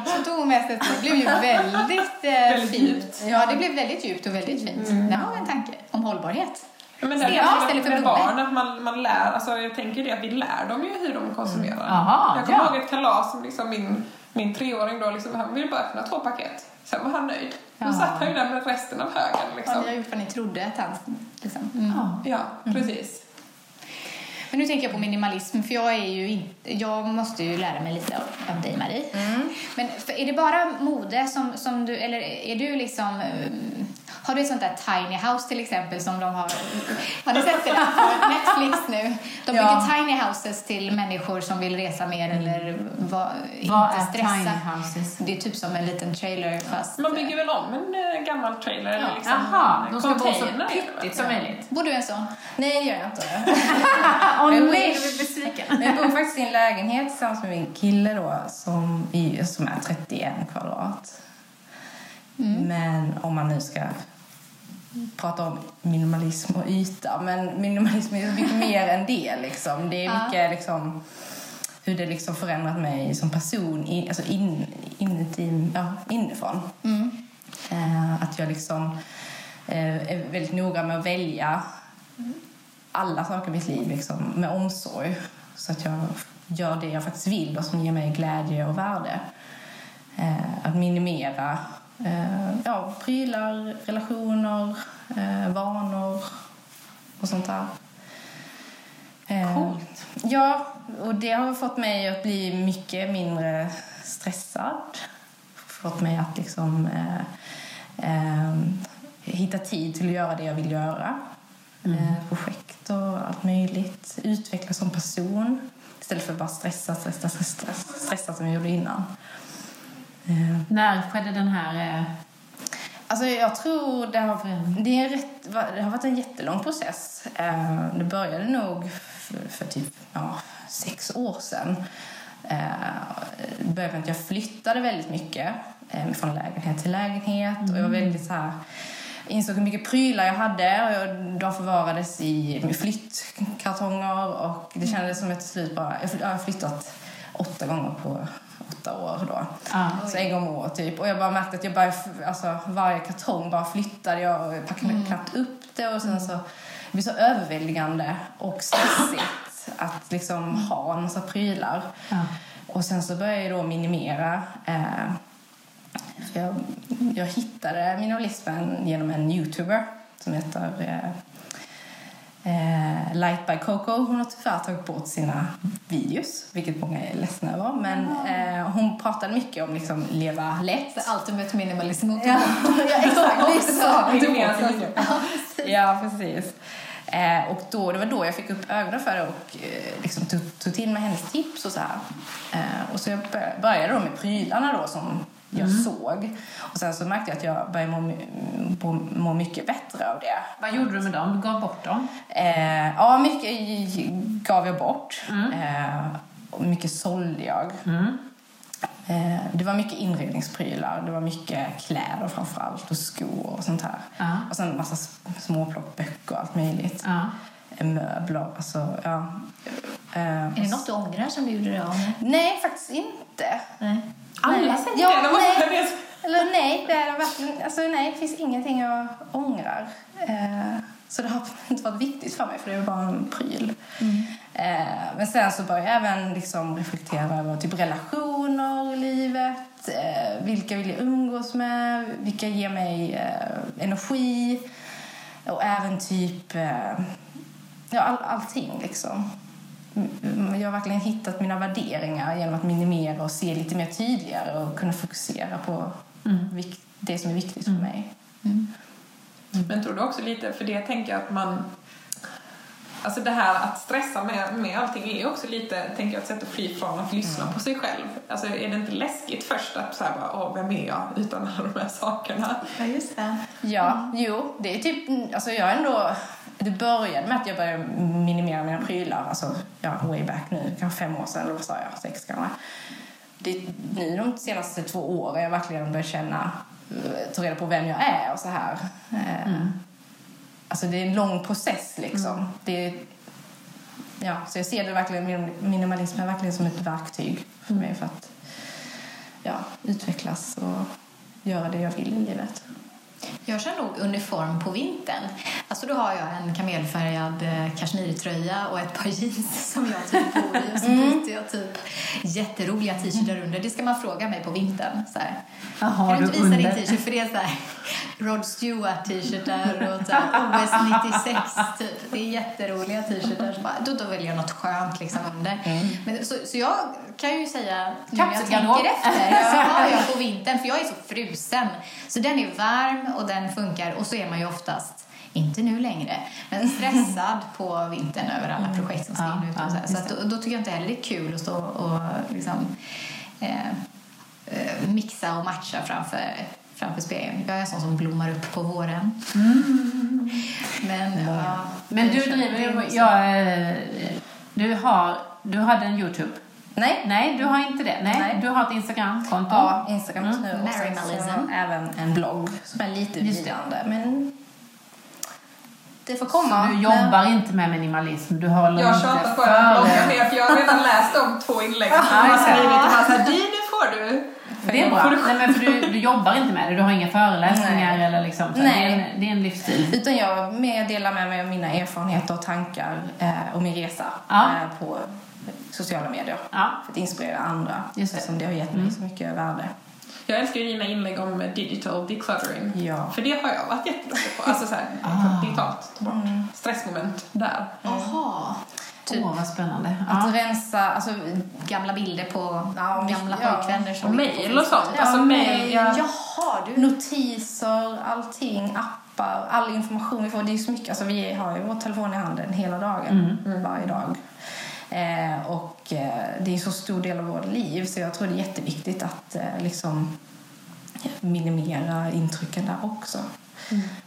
Så tog hon med sig. Det blev ju väldigt fint. Ja, det blev väldigt djupt och väldigt fint. Det var en tanke om hållbarhet. Men det är för barn att man lär, alltså jag tänker det att vi lär dem ju hur de konsumerar. Jag kommer ihåg ett kalas som liksom min 3-åring då liksom, han ville bara öppna 2 paket. Sen var han nöjd. Då satt han ju där med resten av högen liksom. Ja, ni har gjort vad ni trodde att han liksom. Ja, precis. Men nu tänker jag på minimalism, för jag måste ju lära mig lite av dig, Marie. Men är det bara mode som du, eller är du liksom, har du ett sånt där tiny house till exempel som de har ni sett det på Netflix nu? De bygger tiny houses till människor som vill resa mer eller inte stressa. Tiny houses? Det är typ som en liten trailer fast... Man bygger väl om en gammal trailer eller liksom... Jaha, de ska bo så pittigt som möjligt. Bor du en sån? Nej, jag gör jag inte. Jag bor faktiskt i en lägenhet tillsammans med min kille då, som är 31 kvadrat. Men om man nu ska prata om minimalism och yta. Men minimalism är mycket mer än det liksom. Det är mycket liksom, hur det liksom förändrat mig som person inifrån. Att jag liksom är väldigt noga med att välja alla saker i mitt liv liksom, med omsorg. Så att jag gör det jag faktiskt vill och som ger mig glädje och värde. Att minimera prylar, relationer, vanor och sånt där. Coolt. Ja, och det har fått mig att bli mycket mindre stressad. Fått mig att liksom hitta tid till att göra det jag vill göra. Projekt och allt möjligt. Utvecklas som person. Istället för att bara stressa som jag gjorde innan. När skedde den här... Alltså jag tror det har varit en jättelång process. Det började nog för typ 6 år sedan. Det började med att jag flyttade väldigt mycket. Från lägenhet till lägenhet. Och jag var väldigt så här... insåg hur mycket prylar jag hade och de förvarades i flyttkartonger och det kändes som ett slut bara... Jag har flyttat 8 gånger på 8 år då. Så en gång om året typ. Och jag bara märkte att jag bara... Alltså varje kartong bara flyttade jag och packade knappt upp det och sen så... Det blev så överväldigande och stressigt att liksom ha en massa prylar. Och sen så började jag då minimera... Jag hittade minimalismen genom en YouTuber som heter Light by Coco. Hon har tyvärr tagit bort sina videos, vilket många är ledsna över. Men hon pratade mycket om liksom leva lätt. Så ultimate minimalism. Ja, exakt. Ja, precis. Och det var då jag fick upp ögonen för det och liksom tog till mig hennes tips och så här. Och så jag började då med prylarna då som... jag såg. Och sen så märkte jag att jag började må mycket bättre av det. Vad gjorde du med dem? Du gav bort dem? Mycket gav jag bort. Och mycket sålde jag. Det var mycket inredningsprylar. Det var mycket kläder framförallt. Och skor och sånt här. Och sen en massa småplockböcker och allt möjligt. Möbler. Alltså, ja. Är det något du ångrar som du gjorde det av? Nej, faktiskt inte. Nej, det finns ingenting jag ångrar. Så det har inte varit viktigt för mig, för det är bara en pryl. Men sen så började jag även liksom reflektera över typ relationer i livet. Vilka vill jag umgås med? Vilka ger mig energi? Och även typ allting liksom. Jag har verkligen hittat mina värderingar genom att minimera och se lite mer tydligare och kunna fokusera på det som är viktigt för mig. Mm. Men tror du också lite, för det tänker jag att man, alltså det här att stressa med allting är också lite, tänker jag, ett sätt att fly från att lyssna på sig själv. Alltså är det inte läskigt först att så här bara, vem är jag utan alla de här sakerna? Ja, just det. Ja, jo, det är typ, alltså jag ändå, det började med att jag började minimera mina prylar, alltså way back nu, kanske 5 år sedan, eller vad sa jag, 6 kanske. Det, nu de senaste 2 åren har jag verkligen börjat ta reda på vem jag är och så här. Alltså det är en lång process liksom. Så jag ser det verkligen, minimalismen verkligen som ett verktyg för mig för att utvecklas och göra det jag vill i livet. Jag kör nog uniform på vintern. Alltså då har jag en kamelfärgad kashmirtröja och ett par jeans som jag typ på i. Och så byter jag typ jätteroliga t-shirtar under. Det ska man fråga mig på vintern. Så här. Aha, kan du inte visa din t-shirt? För det är så här Rod Stewart t-shirtar och så här OS 96 typ. Det är jätteroliga t-shirtar. Då väljer jag något skönt liksom under. Men, så jag kan ju säga jag tänker efter. Så har jag på vintern. För jag är så frusen. Så den är varm och den funkar. Och så är man ju oftast, inte nu längre, men stressad på vintern över alla projekt som ska in. Så då tycker jag inte heller det är kul att stå och liksom, mixa och matcha framför spegeln. Jag är en sån som blommar upp på våren. Men du driver du hade en YouTube. Nej, du har inte det. Nej. Du har ett Instagram-konto. Ja, Instagram nu. Marymalism. Även en blogg som är lite vidande, men det får komma. Så du jobbar inte med minimalism. Du har jag tjatar på en blogg. Jag har redan läst om 2 inlägg. Jag skriver nu får du. Det är bra. Nej, men för du jobbar inte med det. Du har inga föreläsningar eller liksom. Det är en livsstil. Utan jag delar med mig av mina erfarenheter och tankar och min resa på sociala medier. Ja. För att inspirera andra. Just det. Som det har gett mig så mycket värde. Jag älskar ju dina inlägg om digital decluttering. Ja. För det har jag varit jätteduktig på. Alltså såhär, digitalt, ta bort. Stressmoment där. Jaha. Typ vad spännande. Att rensa, alltså gamla bilder på gamla pojkvänner som... Och mejl och sånt. Ja, alltså mejl. Jaha, du. Notiser, allting, appar, all information vi får. Det är ju så mycket. Alltså vi har ju vår telefon i handen hela dagen. Varje dag. Det är så stor del av vårt liv, så jag tror det är jätteviktigt att liksom minimera intrycken där också.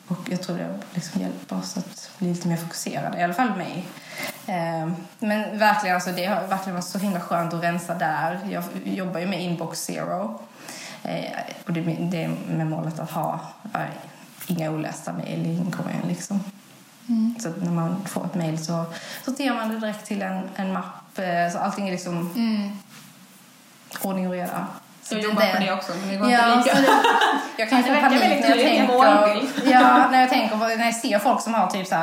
Och jag tror det liksom hjälper oss att bli lite mer fokuserade, i alla fall mig. Men verkligen, alltså, det har verkligen varit så himla skönt att rensa där. Jag jobbar ju med Inbox Zero och det är med målet att ha inga olästa mejl i inkorgen liksom. Så när man får ett mejl så sorterar man det direkt till en mapp. Så allting är liksom ordning och reda. Så jag jobbar på det också, men det går inte lika. Jag kan inte panik när jag tänker på, när jag ser folk som har typ så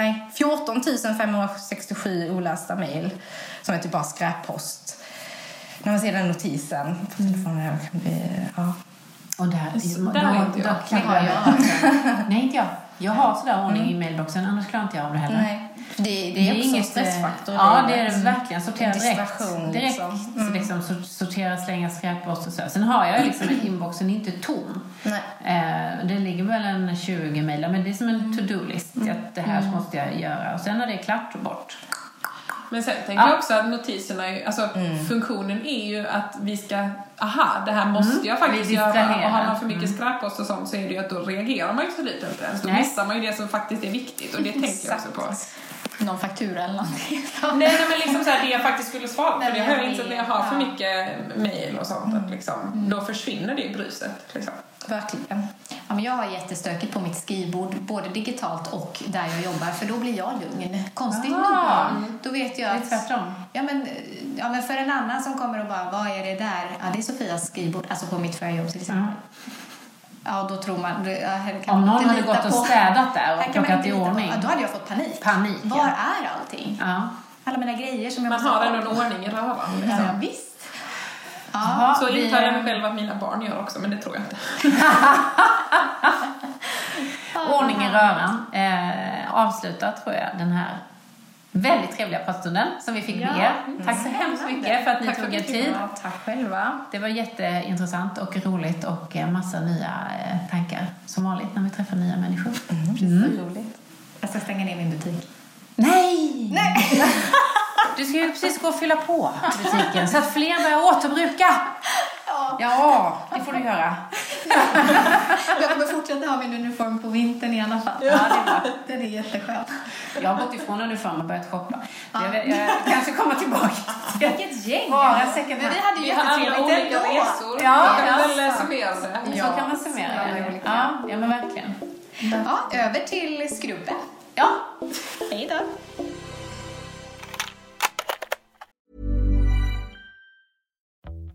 här 14 567 olästa mejl som är typ bara skräppost. När man ser den notisen på telefonen kan bli och där kan jag. Nej, inte jag. Jag har sådär ordning i mailboxen, annars klarar inte jag av det heller. Nej. Det är också inget stressfaktor. Ja, det är det verkligen. Sortera direkt liksom, sortera, slänga skräppost och så. Sen har jag liksom inboxen inte tom. Nej. Det ligger väl en 20 mejlar, men det är som en to-do-list. Att det här måste jag göra. Och sen är det klart och bort. Men sen tänker jag också att notiserna är, alltså funktionen är ju att vi ska, det här måste jag faktiskt göra. Och har man för mycket skräppost och sånt, så är det ju att då reagerar man ju så lite inte ens. Då missar man ju det som faktiskt är viktigt, och det tänker jag också på. Någon faktura eller någonting. nej, men liksom så här, det jag faktiskt skulle svara, för det hör inte att jag har för mycket mejl och sånt, att liksom, då försvinner det i bruset liksom. Verkligen. Ja, men jag har jättestökigt på mitt skrivbord, både digitalt och där jag jobbar, för då blir jag lugn. Konstigt nog. Då vet jag att... Ja, men för en annan som kommer och bara, vad är det där? Ja, det är Sofias skrivbord, alltså på mitt förra jobb till exempel. Ja, då tror man... Om någon hade gått och städat där och plockat i ordning. Då hade jag fått panik. Var är allting? Ja. Alla mina grejer som jag måste... Man har ändå en ordning i rövan. Liksom. Ja, visst. Ja, så intar jag mig själv att mina barn gör också, men det tror jag inte. ordning i röran avsluta, tror jag, den här väldigt trevliga pratstunden som vi fick med er. Tack så hemskt mycket för att ni tog er tid. Tack själva. Det var jätteintressant och roligt och massa nya tankar som vanligt när vi träffar nya människor. Precis, roligt. Jag ska stänga ner min butik. Nej! Du ska ju precis gå och fylla på butiken så att fler börjar återbruka. Ja, det får du göra. Jag kommer fortsätta ha min uniform på vintern i alla fall. Ja, det är jätteskönt. Jag har gått ifrån uniform och börjat shoppa. Ja. Jag kanske kommer tillbaka. Vilket gäng. Bara säkert. Men vi hade ju jättetrevligt ändå. Resor. Ja, väl summera. Ja. Så kan man summera. Ja, men verkligen. Ja, över till skruppen. Ja. Hej då.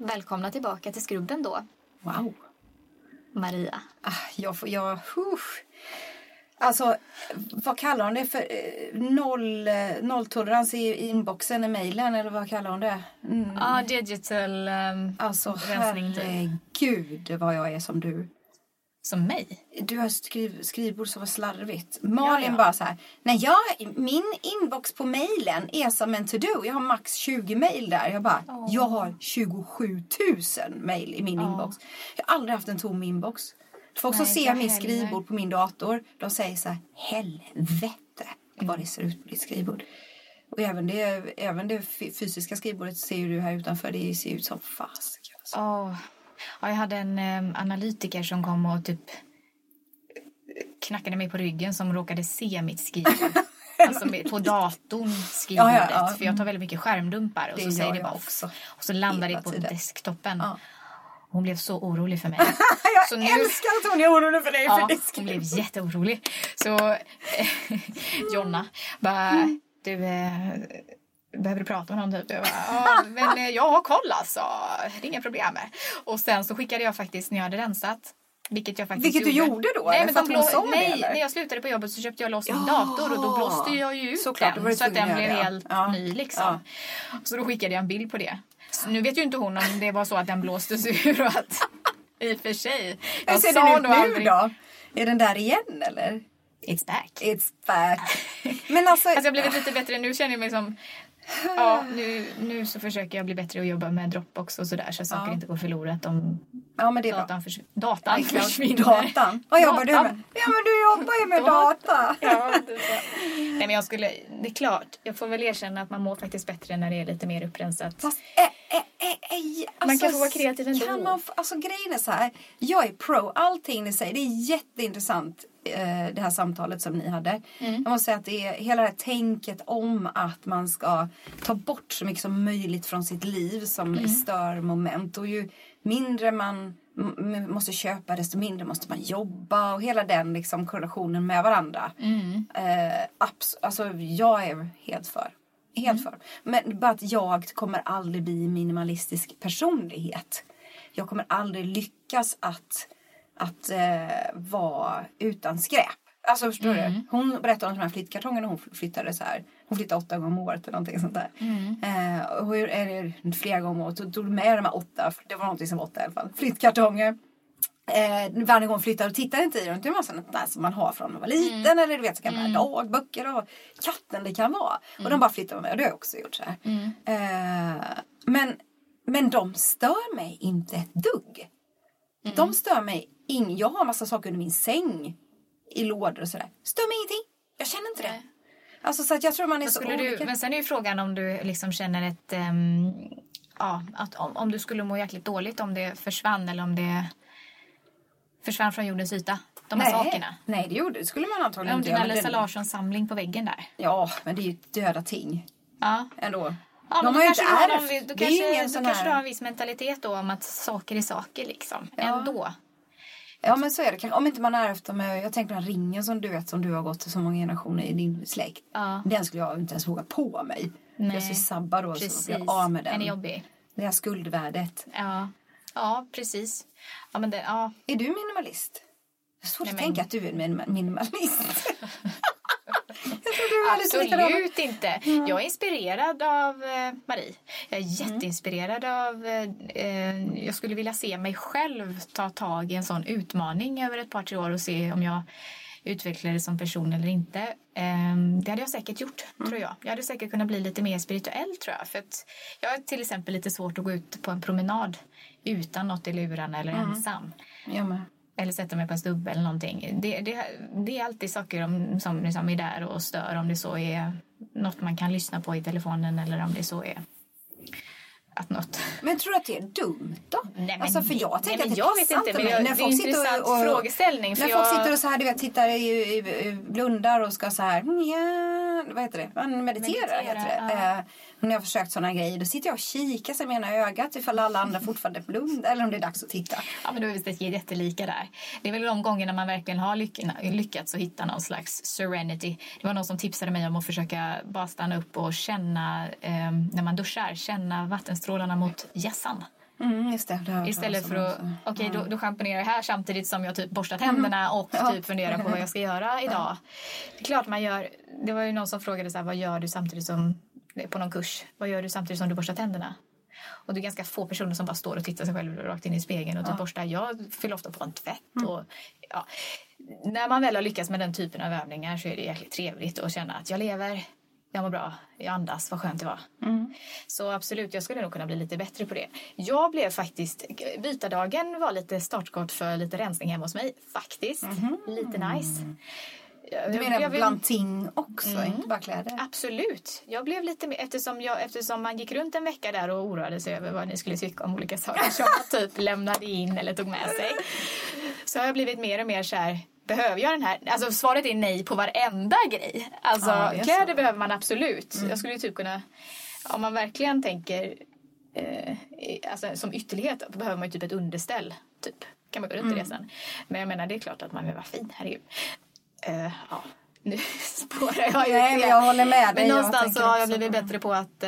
Välkomna tillbaka till skrubben då. Wow. Maria. Alltså, vad kallar hon det för? Nolltolerans i inboxen i mejlen, eller vad kallar hon det? Digital rensning. Herregud vad jag är som du. Som mig? Du har skrivbord som var slarvigt. Malin bara så här. Nej, min inbox på mejlen är som en to-do. Jag har max 20 mejl där. Jag bara, jag har 27 000 mejl i min inbox. Jag har aldrig haft en tom inbox. Folk som ser min skrivbord på min dator, de säger så här, helvete vad det ser ut på ditt skrivbord. Och även det fysiska skrivbordet ser ju du här utanför. Det ser ut som fast. Ja, jag hade en analytiker som kom och typ knackade mig på ryggen som råkade se mitt skrivbord. Alltså på datorn skrivbordet. Ja. För jag tar väldigt mycket skärmdumpar. Och så säger det bara också. Och så landar det på desktopen. Ja. Hon blev så orolig för mig. Jag så älskar att hon är orolig för dig. Ja, för hon blev jätteorolig. Så Jonna bara, du... behöver du prata med någon typ? Jag bara, men jag har koll alltså. Det är inga problem med. Och sen så skickade jag faktiskt när jag hade rensat. Vilket du gjorde då? Nej, men när jag slutade på jobbet så köpte jag loss min dator. Och då blåste jag ju ut den. Så att den blev helt ny liksom. Ja. Så då skickade jag en bild på det. Så nu vet ju inte hon om det var så att den blåstes ur. Och att, i och för sig. Hur ser den ut nu då? Är den där igen eller? It's back. Men alltså jag har blivit lite bättre nu, känner jag mig som... Ja, nu så försöker jag bli bättre och jobba med Dropbox och sådär så att saker inte går förlorat om datan försvinner. Vad jobbar du med? Ja, men du jobbar ju med data. Ja, det är så. Nej, men det är klart, jag får väl erkänna att man mår faktiskt bättre när det är lite mer upprensat. Fast, man kan få vara kreativ ändå. Grejen är så här, jag är pro, allting ni säger, det är jätteintressant. Det här samtalet som ni hade. Mm. Jag måste säga att det är hela det här tänket om att man ska ta bort så mycket som möjligt från sitt liv som stör moment. Och ju mindre man måste köpa, desto mindre måste man jobba. Och hela den liksom korrelationen med varandra. Mm. Jag är helt för. Helt för. Men bara att jag kommer aldrig bli minimalistisk personlighet. Jag kommer aldrig lyckas att vara utan skräp. Alltså förstår du? Hon berättade om de här flyttkartongerna. Hon flyttade så här. Hon flyttade 8 gånger om året eller någonting sånt där. Flera gånger om året. Och tog med de här 8. Det var någonting som 8 i alla fall. Flyttkartonger. Varje gång flyttade och tittade inte i dem. Det är en massa sånt där som man har från när man var liten. Eller du vet så kan man dagböcker och katten det kan vara. Och de bara flyttade med. Och det har jag också gjort så här. Men de stör mig inte ett dugg. De stör mig jag har massa saker under min säng i lådor och sådär. Stör mig ingenting. Jag känner inte det. Alltså så att jag tror man är så olika. Men sen är ju frågan om du liksom känner ett att om du skulle må jäkligt dåligt om det försvann eller om det försvann från jordens yta. De här sakerna. Nej, det skulle man antagligen inte göra. Om det är Lisa Larssons samling på väggen där. Ja, men det är ju döda ting. Ja. Ändå. Ja, de har ju inte ärvt. Då kanske du har en viss mentalitet då om att saker är saker liksom. Ja. Ändå. Ja, men så är det. Om inte man har ärvt dem. Jag tänker på den ringen som du har gått till så många generationer i din släkt. Ja. Den skulle jag inte ens våga på mig. Nej. Jag skulle sabba då. Precis. Så jag skulle av med den. Den är jobbig. Det här skuldvärdet. Ja, precis. Ja, men Är du minimalist? Jag tror att tänka att du är minimalist. Absolut inte. Jag är inspirerad av Marie. Jag är jätteinspirerad av... jag skulle vilja se mig själv ta tag i en sån utmaning över ett par, 3 år och se om jag utvecklar det som person eller inte. Det hade jag säkert gjort, tror jag. Jag hade säkert kunnat bli lite mer spirituell, tror jag. För att jag har till exempel lite svårt att gå ut på en promenad utan något i lurarna eller ensam. Ja, men... Eller sätta mig på en stubbe eller någonting. Det är alltid saker som liksom är där och stör. Om det så är något man kan lyssna på i telefonen. Eller om det så är att något... Men tror du att det är dumt då? Nej, jag vet inte. När folk sitter och så här, du vet, tittar i blundar och ska så här... Vad heter det? Man mediterar heter det. När jag har försökt sådana grejer, då sitter jag och kikar sig med ena ögat ifall alla andra fortfarande blundar eller om det är dags att titta. Ja, men då är det visst jättelika där. Det är väl de gånger när man verkligen har lyckats att hitta någon slags serenity. Det var någon som tipsade mig om att försöka bara stanna upp och känna, när man duschar, känna vattenstrålarna mot hjässan. Istället för att då schamponerar jag här samtidigt som jag typ borstat händerna och typ funderar på vad jag ska göra idag. Det är klart man gör. Det var ju någon som frågade så här, vad gör du samtidigt som på någon kurs? Vad gör du samtidigt som du borstar tänderna? Och det är ganska få personer som bara står och tittar sig själv rakt in i spegeln och typ borstar. Jag fyller ofta på en tvätt och när man väl har lyckats med den typen av övningar så är det jäkligt trevligt att känna att jag lever. Jag mår bra, jag andas, vad skönt det var. Så absolut, jag skulle nog kunna bli lite bättre på det. Jag blev faktiskt, bytardagen var lite startkort för lite rensning hemma hos mig. Faktiskt, lite nice. Du menar bland ting också, inte bara kläder? Absolut, jag blev lite mer, eftersom man gick runt en vecka där och oroade sig över vad ni skulle tycka om olika saker som man typ lämnade in eller tog med sig. Så har jag blivit mer och mer så här... Behöver jag den här? Alltså svaret är nej på varenda grej. Alltså kläder behöver man absolut. Jag skulle ju typ kunna... Om man verkligen tänker... som ytterlighet då behöver man ju typ ett underställ. Typ. Kan man gå runt i det sen. Men jag menar det är klart att man behöver vara fin. Herregud. Nu spårar jag ju. Nej, jag håller med dig. Men någonstans så har jag blivit bättre på att...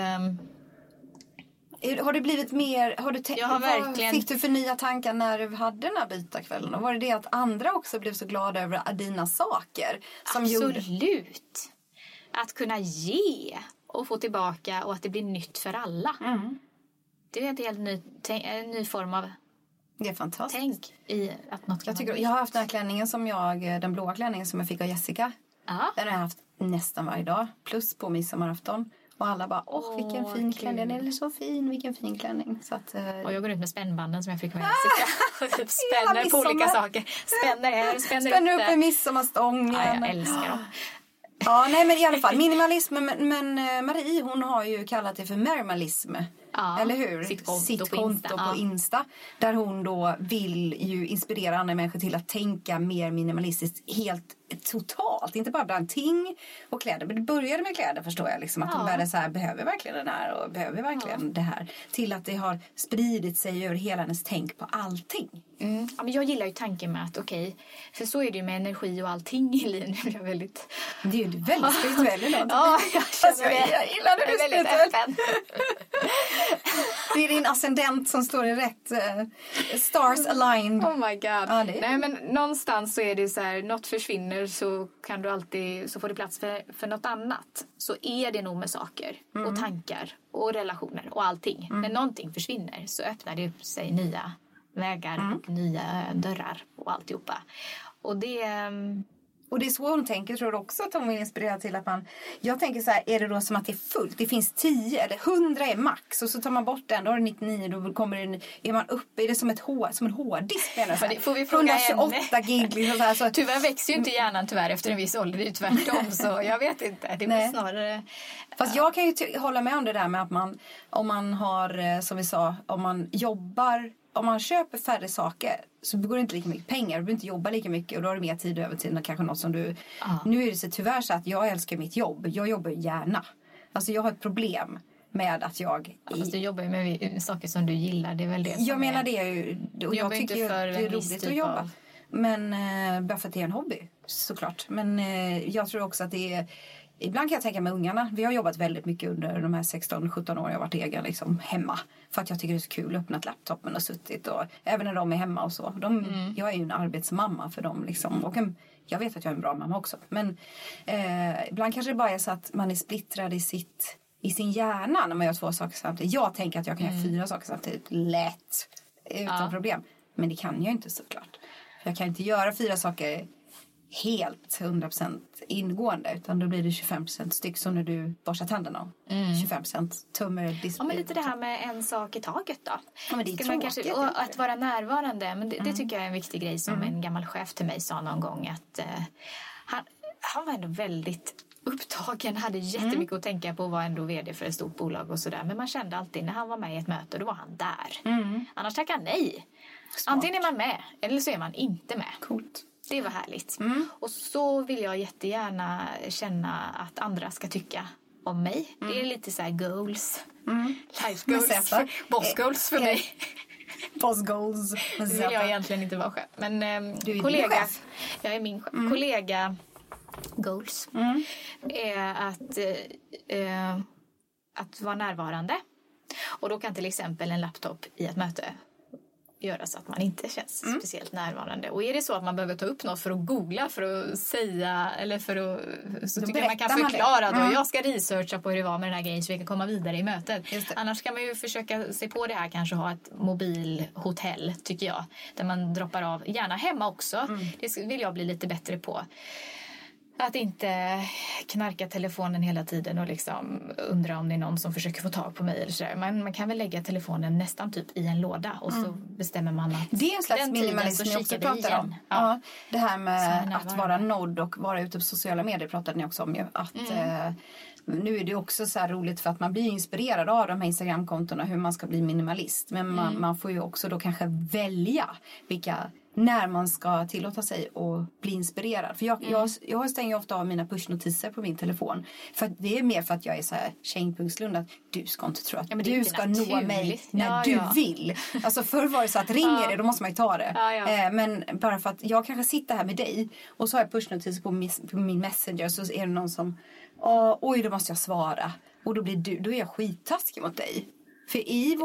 Har du blivit mer... Fick du för nya tankar när du hade den här bytarkvällen? Och var det det att andra också blev så glada över dina saker? Som absolut! Gjorde... Att kunna ge och få tillbaka och att det blir nytt för alla. Det är en helt ny form av... Det är fantastiskt. Tänk i att något kan jag har haft den här klänningen som den blåa klänningen som jag fick av Jessica. Den har jag haft nästan varje dag. Plus på midsommarafton. Och alla bara, åh vilken fin klänning, eller så fin, vilken fin klänning. Så att, och jag går ut med spännbanden som jag fick med Jessica. Spänner på olika saker. Spänner här, spänner upp i midsommarstången. Ja, jag älskar dem. Ja, nej men i alla fall, minimalism. Men Marie, hon har ju kallat det för Marymalism. Ja, eller hur? Sitt konto på Insta. Där hon då vill ju inspirera andra människor till att tänka mer minimalistiskt helt totalt. Inte bara bland ting och kläder. Men det började med kläder, förstår jag. Liksom, att hon började så här, behöver verkligen den här och behöver verkligen det här. Till att det har spridit sig över hela hennes tänk på allting. Mm. Ja, men jag gillar ju tanken med att för så är det ju med energi och allting i liv. Det är ju väldigt spirituell i något. Ja, jag gillar det. Jag är väldigt öppen. Det är din ascendent som står i rätt stars aligned. Oh my god. Ja, nej men någonstans så är det så här, något försvinner så kan du alltid, så får du plats för något annat. Så är det nog med saker och tankar och relationer och allting. Mm. När någonting försvinner så öppnar det upp sig nya vägar och nya dörrar och alltihopa. Och det är så hon tänker, tror jag också, att hon vill inspirera till att man... Jag tänker så här, är det då som att det är fullt? Det finns 10 eller 100 är max. Och så tar man bort den, då har det 99. Då kommer det, är man uppe i det som en hårddisk. Får vi fråga 128 gig. Liksom så här, så. Tyvärr växer ju inte hjärnan tyvärr efter en viss ålder. Det är ju tvärtom, så jag vet inte. Det blir snarare... Fast jag kan ju hålla med om det där med att man... Om man har, som vi sa, om man jobbar... Om man köper färre saker så går det inte lika mycket pengar. Du behöver inte jobba lika mycket och då har du mer tid över till kanske något som du... Nu är det så tyvärr så att jag älskar mitt jobb. Jag jobbar gärna. Alltså jag har ett problem med att jag... Ja, fast du jobbar ju med saker som du gillar. Det är väl det som jag menar det är ju... Och jag tycker ju det är roligt att jobba. Men bara för att det är en hobby, såklart. Men jag tror också att det är... Ibland kan jag tänka med ungarna. Vi har jobbat väldigt mycket under de här 16-17 åren jag har varit egen liksom, hemma. För att jag tycker det är så kul att öppna laptopen och suttit. Och, även när de är hemma och så. Jag är ju en arbetsmamma för dem. Liksom. Och jag vet att jag är en bra mamma också. Men ibland kanske det bara är så att man är splittrad i sin hjärna när man gör 2 saker samtidigt. Jag tänker att jag kan göra 4 saker samtidigt. Lätt. Utan problem. Men det kan jag inte såklart. Jag kan inte göra 4 saker... helt 100% ingående, utan då blir det 25% styck som när du borstar tänderna. 25% tummer, display. Ja, men lite det här med en sak i taget då. Ja, men det är tråkigt. Och att vara närvarande, men det tycker jag är en viktig grej som en gammal chef till mig sa någon gång att han var ändå väldigt upptagen, hade jättemycket att tänka på och var ändå vd för ett stort bolag och sådär. Men man kände alltid när han var med i ett möte, då var han där. Annars tackar han nej. Smart. Antingen är man med eller så är man inte med. Coolt. Det var härligt. Och så vill jag jättegärna känna att andra ska tycka om mig. Det är lite så här goals. Life goals. Boss goals för mig. Boss goals. Nu vill jag egentligen inte vara chef. Men du är kollega, chef. Jag är min chef. Kollega goals. Är att vara närvarande. Och då kan till exempel en laptop i ett möte göra så att man inte känns speciellt närvarande. Och är det så att man behöver ta upp något för att googla, för att säga eller för att, så då tycker jag man kan förklara då. Jag ska researcha på hur det var med den här grejen så vi kan komma vidare i mötet. Annars kan man ju försöka se på det här, kanske ha ett mobilhotell tycker jag, där man droppar av, gärna hemma också. Det vill jag bli lite bättre på. Att inte knarka telefonen hela tiden och liksom undra om det är någon som försöker få tag på mig eller sådär. Man kan väl lägga telefonen nästan typ i en låda och så bestämmer man att... Det är en slags minimalism jag också pratar om. Ja. Det här med att vara nådd och vara ute på sociala medier pratade ni också om ju. Att, nu är det också så här roligt för att man blir inspirerad av de här Instagram-kontorna hur man ska bli minimalist. Men man får ju också då kanske välja vilka... När man ska tillåta sig och bli inspirerad. För jag stänger ofta av mina pushnotiser på min telefon. För det är mer för att jag är så här tjejpunktslund att du ska inte tro att du ska nå mig när du vill. Alltså förr var det så att ringer det, då måste man ju ta det. Men bara för att jag kanske sitter här med dig och så har jag pushnotiser på min Messenger. Så är det någon som, oj då måste jag svara. Och då blir då är jag skittaskig mot dig. För i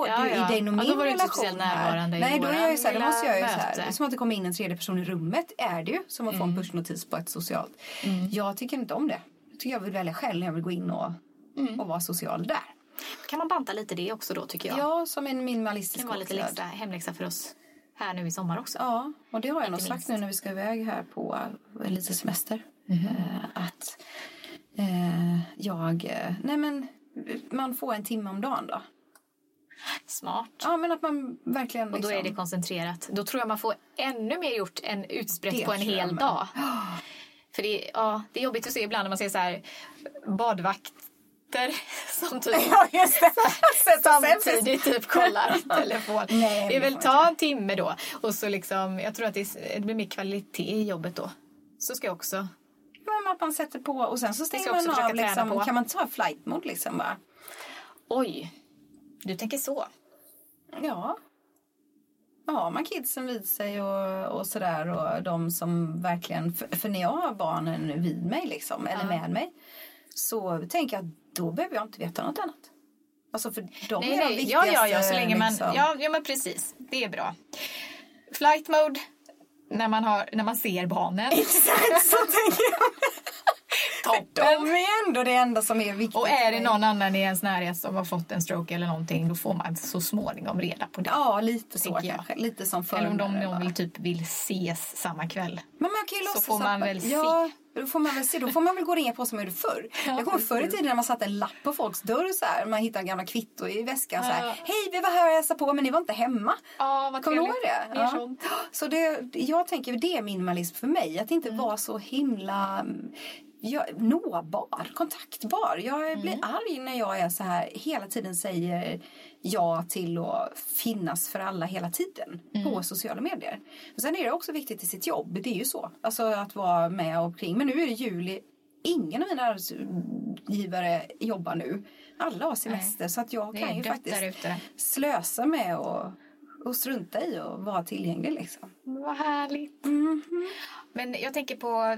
din och min relation här. Nej, då är jag ju så här, då måste jag ju så här. Det är som att det kommer in en tredje person i rummet. Är det ju som att få en pushnotis på ett socialt. Jag tycker inte om det. Jag tycker jag vill välja själv när jag vill gå in och vara social där. Kan man banta lite det också då tycker jag. Ja, som en minimalistisk. Det var lite hemläxa för oss här nu i sommar också. Ja, och det har jag nog sagt nu när vi ska iväg här på lite semester. Att jag... Nej men... man får en timme om dagen då. Smart. Ja, men att man verkligen liksom... Och då är det koncentrerat. Då tror jag man får ännu mer gjort än utspritt på en hel dag. För det är jobbigt att se ibland när man ser så här badvakter som typ samtidigt typ kollar telefon. Nej, det är väl ta en timme då. Och så liksom, jag tror att det blir mer kvalitet i jobbet då. Så ska jag också... Men att man sätter på och sen så stänger man av liksom, kan man ta flight mode liksom bara. Oj, du tänker så. Ja. Ja, man kidsen vid sig och sådär och de som verkligen, för när jag har barnen vid mig liksom, eller med mig, så tänker jag att då behöver jag inte veta något annat. Alltså för de är de viktigaste. Ja, så länge man, liksom. Ja men precis, det är bra. Flight mode. När man ser barnen. Exakt, så tänker jag. Toppen. De är ändå det enda som är viktigt. Och är det någon annan i ens närhet som har fått en stroke eller någonting, då får man så småningom reda på det. Ja, lite så kanske. Lite som förr. Eller om de vill ses samma kväll. Men man kan ju låtsas. Så får man väl se. Ja, då får man väl se. Då får man väl gå ner på som man gjorde förr. Jag kommer förr i tiden när man satt en lapp på folks dörr så här. Man hittade gamla kvitto i väskan så här. Hej, vi var här och hälsade på men ni var inte hemma. Ja, vad trevligt. Det? Ja. Så det, jag tänker det är minimalism för mig. Att inte vara så himla... nåbar, kontaktbar. Jag blir arg när jag är så här hela tiden säger ja till att finnas för alla hela tiden på sociala medier. Och sen är det också viktigt i sitt jobb, det är ju så. Alltså att vara med och kring. Men nu är det juli, ingen av mina arbetsgivare jobbar nu. Alla har semester. Nej. Så att jag kan ju faktiskt slösa med och strunta i och vara tillgänglig liksom. Vad härligt. Mm-hmm. Men jag tänker på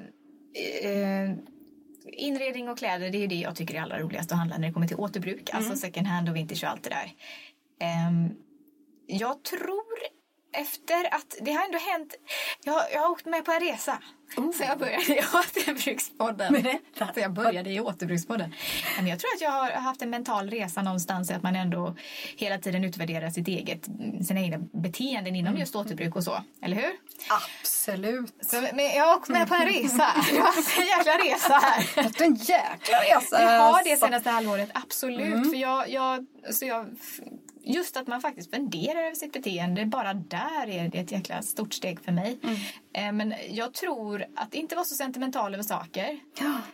inredning och kläder, det är ju det jag tycker är allra roligast att handla när det kommer till återbruk, alltså second hand och vintage och allt det där. Jag tror efter att det har ändå hänt, jag har åkt med på en resa så jag började i återbrukspodden. Så jag började i återbrukspodden. Men jag tror att jag har haft en mental resa någonstans, att man ändå hela tiden utvärderar sina egna beteenden inom just återbruk och så, eller hur? Absolut. Så, men jag har åkt med på en resa. Jag har haft en jäkla resa här. En jäkla resa. Jag har det senaste halvåret, absolut. För just att man faktiskt funderar över sitt beteende, bara där är det ett jäkla stort steg för mig. Men jag tror att inte vara så sentimental över saker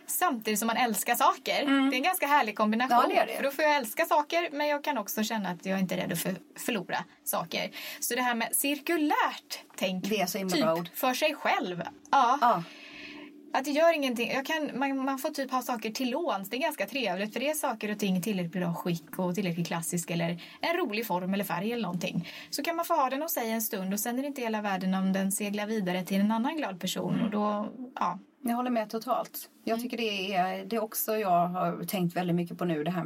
samtidigt som man älskar saker. Det är en ganska härlig kombination. Ja, det. För då får jag älska saker, men jag kan också känna att jag inte är rädd att förlora saker. Så det här med cirkulärt tänk, det är så typ för sig själv. Ja. Att det gör ingenting. Man får typ ha saker till låns. Det är ganska trevligt, för det är saker och ting tillräckligt bra skick och tillräckligt klassisk eller en rolig form eller färg eller någonting. Så kan man få ha den och säga en stund, och sen är det inte hela världen om den seglar vidare till en annan glad person. Och då, jag håller med totalt. Jag tycker det är också jag har tänkt väldigt mycket på nu, det här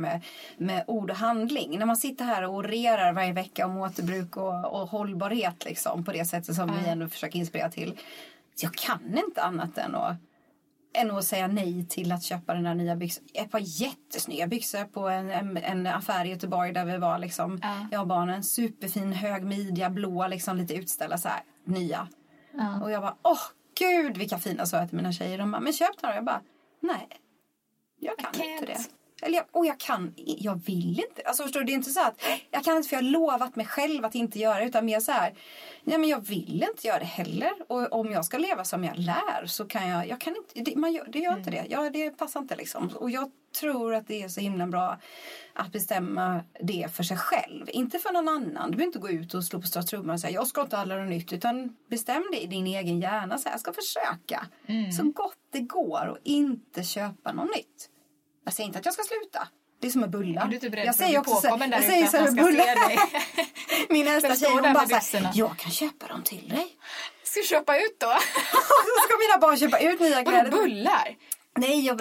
med ord och handling. När man sitter här och orerar varje vecka om återbruk och hållbarhet liksom, på det sättet som vi ändå försöker inspirera till. Jag kan inte annat än att säga nej till att köpa den här nya byxor. Ett par jättesnygga byxor på en affär i Göteborg där vi var liksom. Jag och barnen, superfin hög midja, blå liksom, lite utställda så här, nya. Och jag bara, gud vilka fina, så jag till mina tjejer. De bara, men köp den. Och jag bara, nej, jag kan inte det. Eller jag vill inte. Alltså förstår du, det är inte så att jag kan inte, för jag har lovat mig själv att inte göra det, utan mer så här, ja men jag vill inte göra det heller, och om jag ska leva som jag lär så kan jag kan inte, det gör inte det. Ja, det passar inte liksom. Och jag tror att det är så himla bra att bestämma det för sig själv, inte för någon annan. Du behöver inte gå ut och slå på stora trumman och säga jag ska inte handla något nytt, utan bestäm det i din egen hjärna så här, jag ska försöka så gott det går och inte köpa något nytt. Jag säger inte att jag ska sluta. Det är som en bulla. Jag säger också så här. Jag säger så här, bulla. Min äldsta tjej, hon bara såhär, jag kan köpa dem till dig. Ska köpa ut då? Då ska mina barn köpa ut nya kläder. Och bullar? Nej,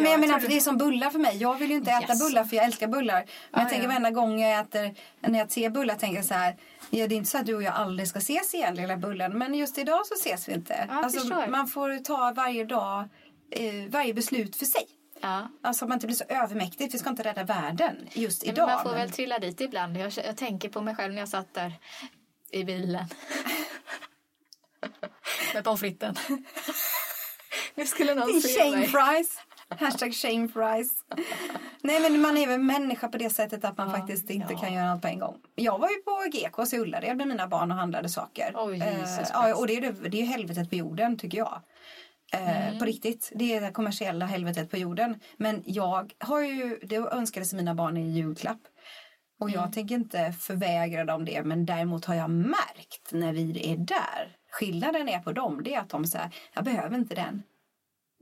men jag menar att det är som bullar för mig. Jag vill ju inte äta bullar, för jag älskar bullar. Men jag tänker varenda gång jag äter, när jag ser bullar, tänker jag så här. Ja, det är inte så att du och jag aldrig ska ses igen, lilla bullen. Men just idag så ses vi inte. Ja, alltså, man får ta varje dag, varje beslut för sig. Ja. Alltså man inte blir så övermäktigt. Vi ska inte rädda världen just idag. Men man får väl trilla dit ibland. Jag tänker på mig själv när jag satt där i bilen med pomfritten. Nu skulle någon se mig. Shame fries. #shamefries Nej, men man är väl människa på det sättet att man faktiskt inte kan göra allt på en gång. Jag var ju på GKs i Ullared med mina barn och handlade saker. Och det är ju helvetet på jorden, tycker jag. På riktigt. Det är det kommersiella helvetet på jorden. Men jag har ju, det önskades mina barn i julklapp. Och jag tänker inte förvägra dem det. Men däremot har jag märkt när vi är där. Skillnaden är på dem. Det är att de säger, jag behöver inte den.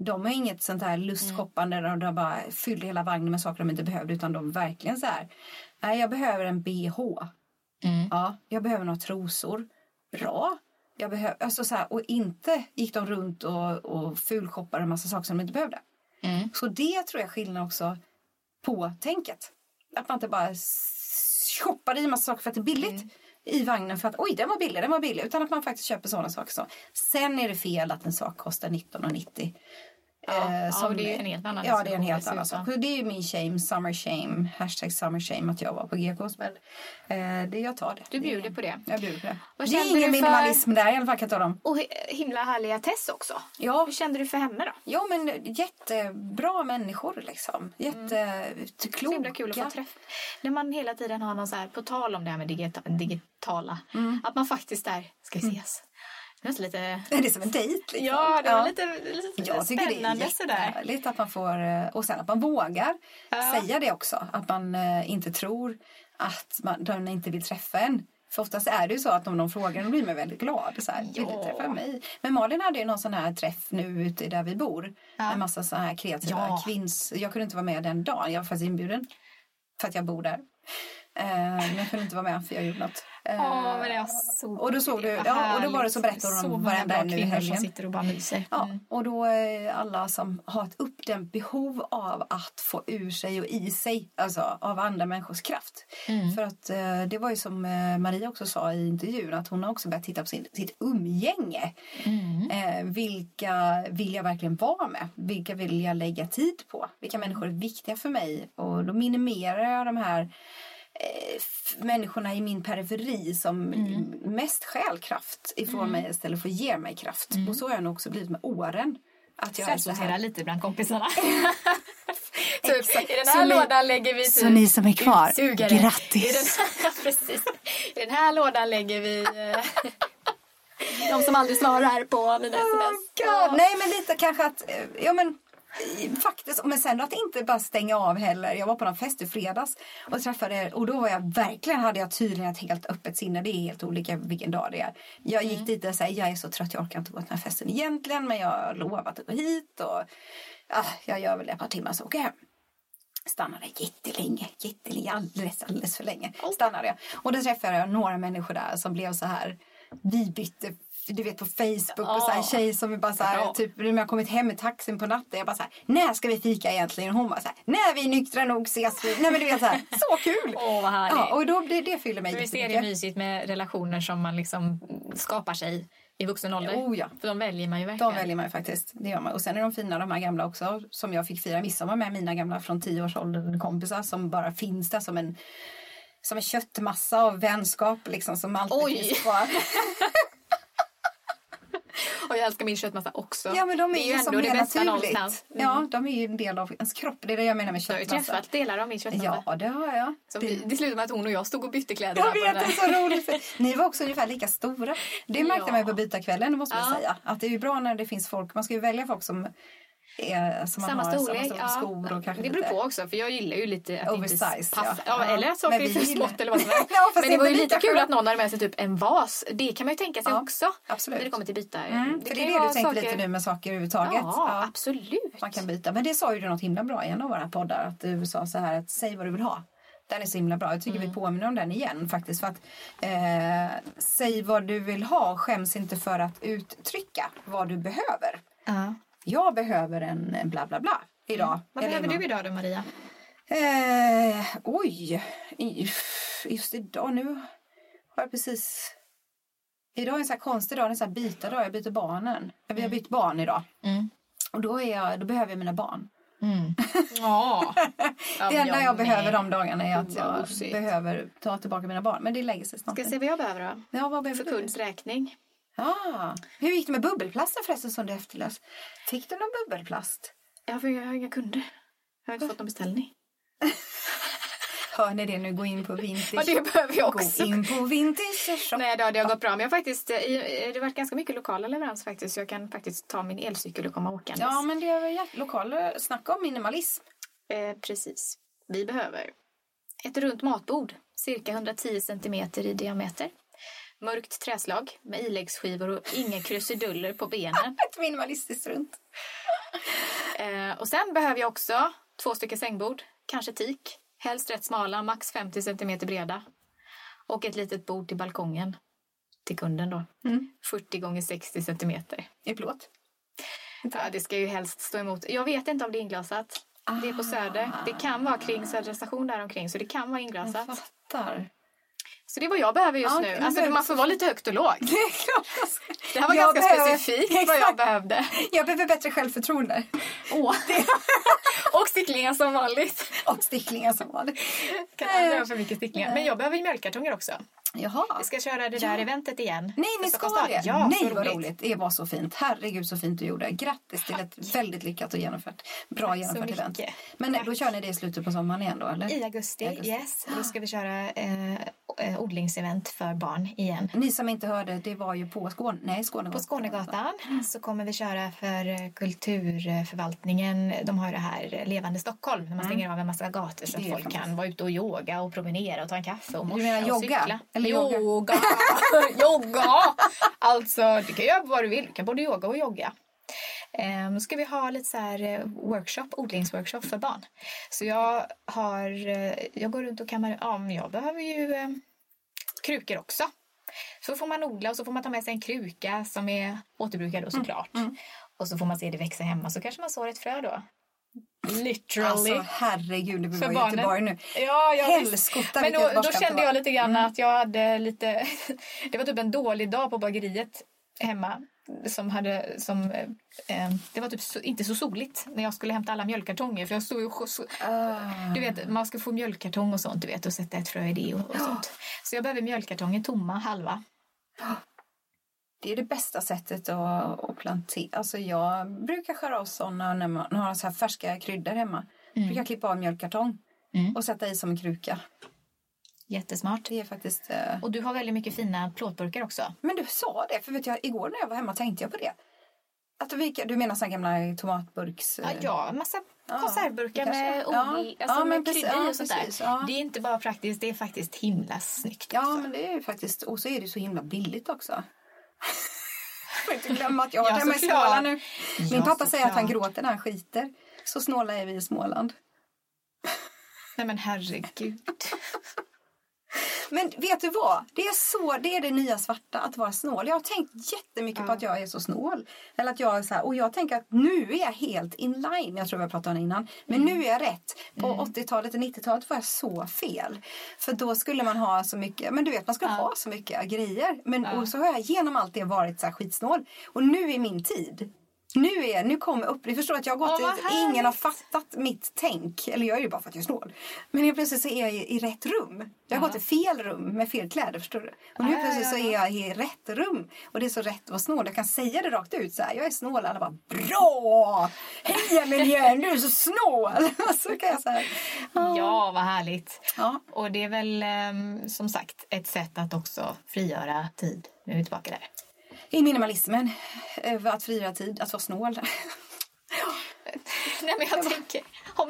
De har inget sånt här lustshoppande där de bara fyller hela vagnen med saker de inte behövde. Utan de verkligen så här, nej, jag behöver en BH. Ja, jag behöver några trosor. Bra. Jag behöver, alltså så här, och inte gick de runt och fulshoppade en massa saker som de inte behövde. Så det tror jag skillnad också på tänket. Att man inte bara shoppar i en massa saker för att det är billigt i vagnen för att oj, den var billig. Utan att man faktiskt köper sådana saker. Så. Sen är det fel att en sak kostar 19,90. Ja, det är en helt annan sak. Ja, det är en helt annan sak. Det är ju min shame, summer shame, #summer shame att jag var på GKs. Men det, jag tar det. Du bjuder på det. Jag bjuder på det. Vad, det är ingen minimalism där, i alla fall kan jag ta dem. Och himla härliga Tess också. Ja. Hur kände du för henne då? Ja, men jättebra människor liksom. Jättekloka. Himla kul att få träffa. När man hela tiden har någon så här, på tal om det här med digitala. Att man faktiskt där ska ses. Det är lite... Det är som en dejt liksom. Ja, det är lite spännande sådär. Lite att man får, och sen att man vågar säga det också. Att man inte tror att de inte vill träffa en. För oftast är det ju så att om de frågar, då blir man väldigt glad. Så här, vill du träffa mig? Men Malin hade ju någon sån här träff nu ute där vi bor. Ja. En massa så här kreativa kvinns... Jag kunde inte vara med den dagen. Jag var faktiskt inbjuden. För att jag bor där. Men jag kunde inte vara med för jag gjorde något. Men jag såg och då såg du, och då var det så berättade om varenda nu i helgen. Som sitter och bara myser. Och då alla som har ett uppdämt behov av att få ur sig och i sig, alltså av andra människors kraft. För att det var ju som Maria också sa i intervjun, att hon har också börjat titta på sitt umgänge. Vilka vill jag verkligen vara med? Vilka vill jag lägga tid på? Vilka människor är viktiga för mig? Och då minimerar jag de här människorna i min periferi som mest stjäl kraft ifrån mig istället för att ge mig kraft. Och så har jag nog också blivit med åren. Att jag sorterar lite bland kompisarna. I den här lådan lägger vi... Så ni som är kvar, grattis! I den här lådan lägger vi... de som aldrig svarar på mina sms. Nej, men lite kanske att... Ja, men... Faktiskt, men sen att inte bara stänga av heller. Jag var på en fest i fredags och träffade, och då var jag verkligen, hade jag tydligen ett helt öppet sinne. Det är helt olika vilken dag det är. Jag gick dit och sa, jag är så trött, jag orkar inte gå till den här festen egentligen, men jag har lovat att gå hit och jag gör väl ett par timmar så åker jag hem. Stannade jättelänge, alldeles för länge stannade jag. Och då träffade jag några människor där som blev så här, vi bytte, du vet, på Facebook och så här tjej som är bara så här, typ när jag kommit hem i taxin på natten, jag bara så här, när ska vi fika egentligen? Hon bara så här, när vi nyktra nog ses vi. Nej, men du vet så här, så kul. Vad härligt. Ja, och då blir det fyller mig. Visst är det mysigt med relationer som man liksom skapar sig i vuxen ålder. För de väljer man ju verkligen. De väljer man ju faktiskt, det gör man. Och sen är de fina, de här gamla också, som jag fick fira midsommar med, mina gamla från 10 års ålder kompisar som bara finns där som en köttmassa av vänskap liksom, som alltid finns kvar. Och jag älskar min köttmassa också. Ja, men de är ju ändå som det bästa någonstans. Ja, de är ju en del av ens kropp. Det är det jag menar med köttmassa. Jag har ju träffat delar av min köttmassa. Ja, det har jag. Så det slutade med att hon och jag stod och bytte kläder. Jag vet, det är så roligt. Ni var också ungefär lika stora. Det märkte man ju på bytarkvällen, måste man säga. Att det är ju bra när det finns folk. Man ska ju välja folk som... samma storlek, skor och kanske det beror på också, för jag gillar ju lite att oversized, eller att saker är för smått eller vad som helst. Men det var ju lite kul att någon hade med sig typ en vas, det kan man ju tänka sig också när det kommer till byta. För det är det du tänker saker... lite nu med saker överhuvudtaget. Ja, absolut. Man kan byta, men det sa ju du något himla bra i en av våra poddar, att du sa så här, att säg vad du vill ha. Den är så himla bra. Jag tycker vi påminner om den igen faktiskt. För att säg vad du vill ha, skäms inte för att uttrycka vad du behöver. Jag behöver en bla bla bla idag. Vad behöver du idag då, Maria? Just idag nu har jag precis... Idag är en så här konstig dag, en så här bytardag. Jag byter barnen. Vi har bytt barn idag. Och då behöver jag mina barn. Det enda jag behöver de dagarna är att jag behöver ta tillbaka mina barn. Men det lägger sig snart. Ska se vad jag behöver då? Ja, vad behöver du? För kundsräkning. Hur gick det med bubbelplasten förresten som du efterlöst? Fick du någon bubbelplast? Ja, för jag har inga kunder. Jag har inte fått någon beställning. Hör ni det nu? Gå in på vintage. Ja, det behöver jag också. Gå in på vintage. Så. Nej, då, det har gått bra. Men jag faktiskt, det har varit ganska mycket lokala leverans faktiskt. Så jag kan faktiskt ta min elcykel och komma åkandes. Ja, men det är ju lokala. Snacka om minimalism. Precis. Vi behöver ett runt matbord. Cirka 110 centimeter i diameter. Mörkt träslag med iläggsskivor och inga krusiduller på benen. Ett minimalistiskt runt. Och sen behöver jag också 2 stycken sängbord. Kanske teak. Helst rätt smala, max 50 cm breda. Och ett litet bord till balkongen. Till kunden då. 40 x 60 cm. I plåt? Ja, det ska ju helst stå emot. Jag vet inte om det är inglasat. Det är på Söder. Det kan vara kring Södra station där omkring. Så det kan vara inglasat. Jag fattar. Så det är vad jag behöver just nu. Alltså man får vara lite högt och lågt. Det är klart. Det här var jag ganska specifikt vad jag behövde. Jag behöver bättre självförtroende. Och sticklingar som vanligt. Kan aldrig ha för mycket sticklingar. Men jag behöver mjölkkartonger också. Jaha. Vi ska köra det där eventet igen. Nej, ni ska det. Ja, nej, vad roligt. Det var så fint. Herregud, så fint du gjorde. Grattis till ett väldigt lyckat och genomfört. Bra genomfört event. Men då kör ni det i slutet på sommaren igen då, eller? I augusti, yes. Då ska vi köra odlingsevent för barn igen. Ni som inte hörde, det var ju på Skånegatan. På Skånegatan så kommer vi köra för kulturförvaltningen. De har ju det här Levande Stockholm. När man stänger av en massa gator så att folk kan vara ute och yoga och promenera och ta en kaffe och morsa och cykla. Eller yoga. Yoga! Alltså, du kan göra vad du vill. Du kan både yoga och jogga. Då ska vi ha lite så här workshop, odlingsworkshop för barn. Så jag går runt och kammar. Ja, men jag behöver ju krukor också. Så får man odla och så får man ta med sig en kruka som är återbrukad och såklart. Och så får man se det växa hemma. Så kanske man sår ett frö då. Literally. Alltså herregud, det blir bara Göteborg nu. Ja, men då kände jag lite grann att jag hade lite... det var typ en dålig dag på bageriet hemma. Det var typ inte så soligt när jag skulle hämta alla mjölkkartonger. För jag stod ju... Du vet, man ska få mjölkkartong och sånt, du vet. Och sätta ett frö i det och sånt. Så jag behöver mjölkkartonger tomma, halva. Det är det bästa sättet att plantera. Alltså jag brukar skära av sådana när man har så här färska kryddor hemma. Jag brukar klippa av mjölkkartong och sätta i som en kruka. Jättesmart. Det är faktiskt... Och du har väldigt mycket fina plåtburkar också. Men du sa det, för vet jag, igår när jag var hemma tänkte jag på det. Att du menar sådana gamla tomatburks... Ja, massa konservburkar med kryddor och sånt där. Ja. Det är inte bara praktiskt, det är faktiskt himla snyggt. Ja, också. Men det är ju faktiskt... Och så är det så himla billigt också. Får inte glömma att jag har hemma i Småland nu. Min pappa säger att han gråter när han skiter. Så snåla är vi i Småland. Nej men herregud. Men vet du vad? Det är det nya svarta att vara snål. Jag har tänkt jättemycket på att jag är så snål. Eller att jag är så här, och jag tänker att nu är jag helt in line. Jag tror jag pratade om innan. Men nu är jag rätt. På 80-talet och 90-talet var jag så fel. För då skulle man ha så mycket. Men du vet, man skulle ha så mycket grejer. Men, och så har jag genom allt det varit så här skitsnål. Och nu är min tid. Nu kommer upp. Du förstår att jag har gått ingen har fattat mitt tänk. Eller jag är ju bara för att jag är snål. Men nu plötsligt så är jag i rätt rum. Jag har gått i fel rum med fel kläder, förstår du? Och nu plötsligt så är jag i rätt rum. Och det är så rätt att vara snål. Jag kan säga det rakt ut så här. Jag är snål. Alla bara, bra! Hej miljön, du är så snål! Så kan jag säga. Ja, vad härligt. Ja. Och det är väl som sagt ett sätt att också frigöra tid. Nu är vi tillbaka där. I minimalismen, att frigöra tid, att vara snål. Nej men jag tänker, om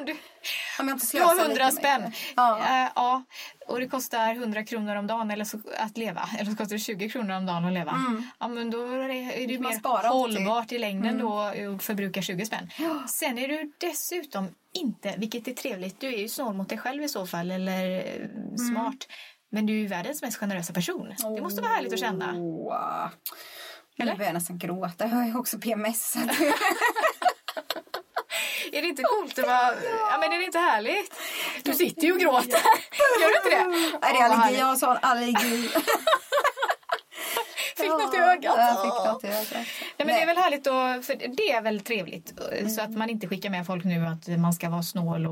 jag inte slösar lite 100 spänn. Ja, och det kostar 100 kronor om dagen eller så, att leva. Eller så kostar det 20 kronor om dagen att leva. Ja men då är det ju mer hållbart i längden då och förbrukar 20 spänn. Sen är du dessutom inte, vilket är trevligt, du är ju snål mot dig själv i så fall eller smart. Men du är ju världens mest generösa person. Det måste vara härligt att känna. Eller? Nu börjar jag nästan gråta. Jag har ju också PMS. Är det inte coolt att vara... Ja, men är det inte härligt? Du sitter ju och gråter. Gör du inte det? Är det allergi? Jag har sån allergi. Fick något i ögat. Nej, men det är väl härligt och för det är väl trevligt. Så att man inte skickar med folk nu att man ska vara snål.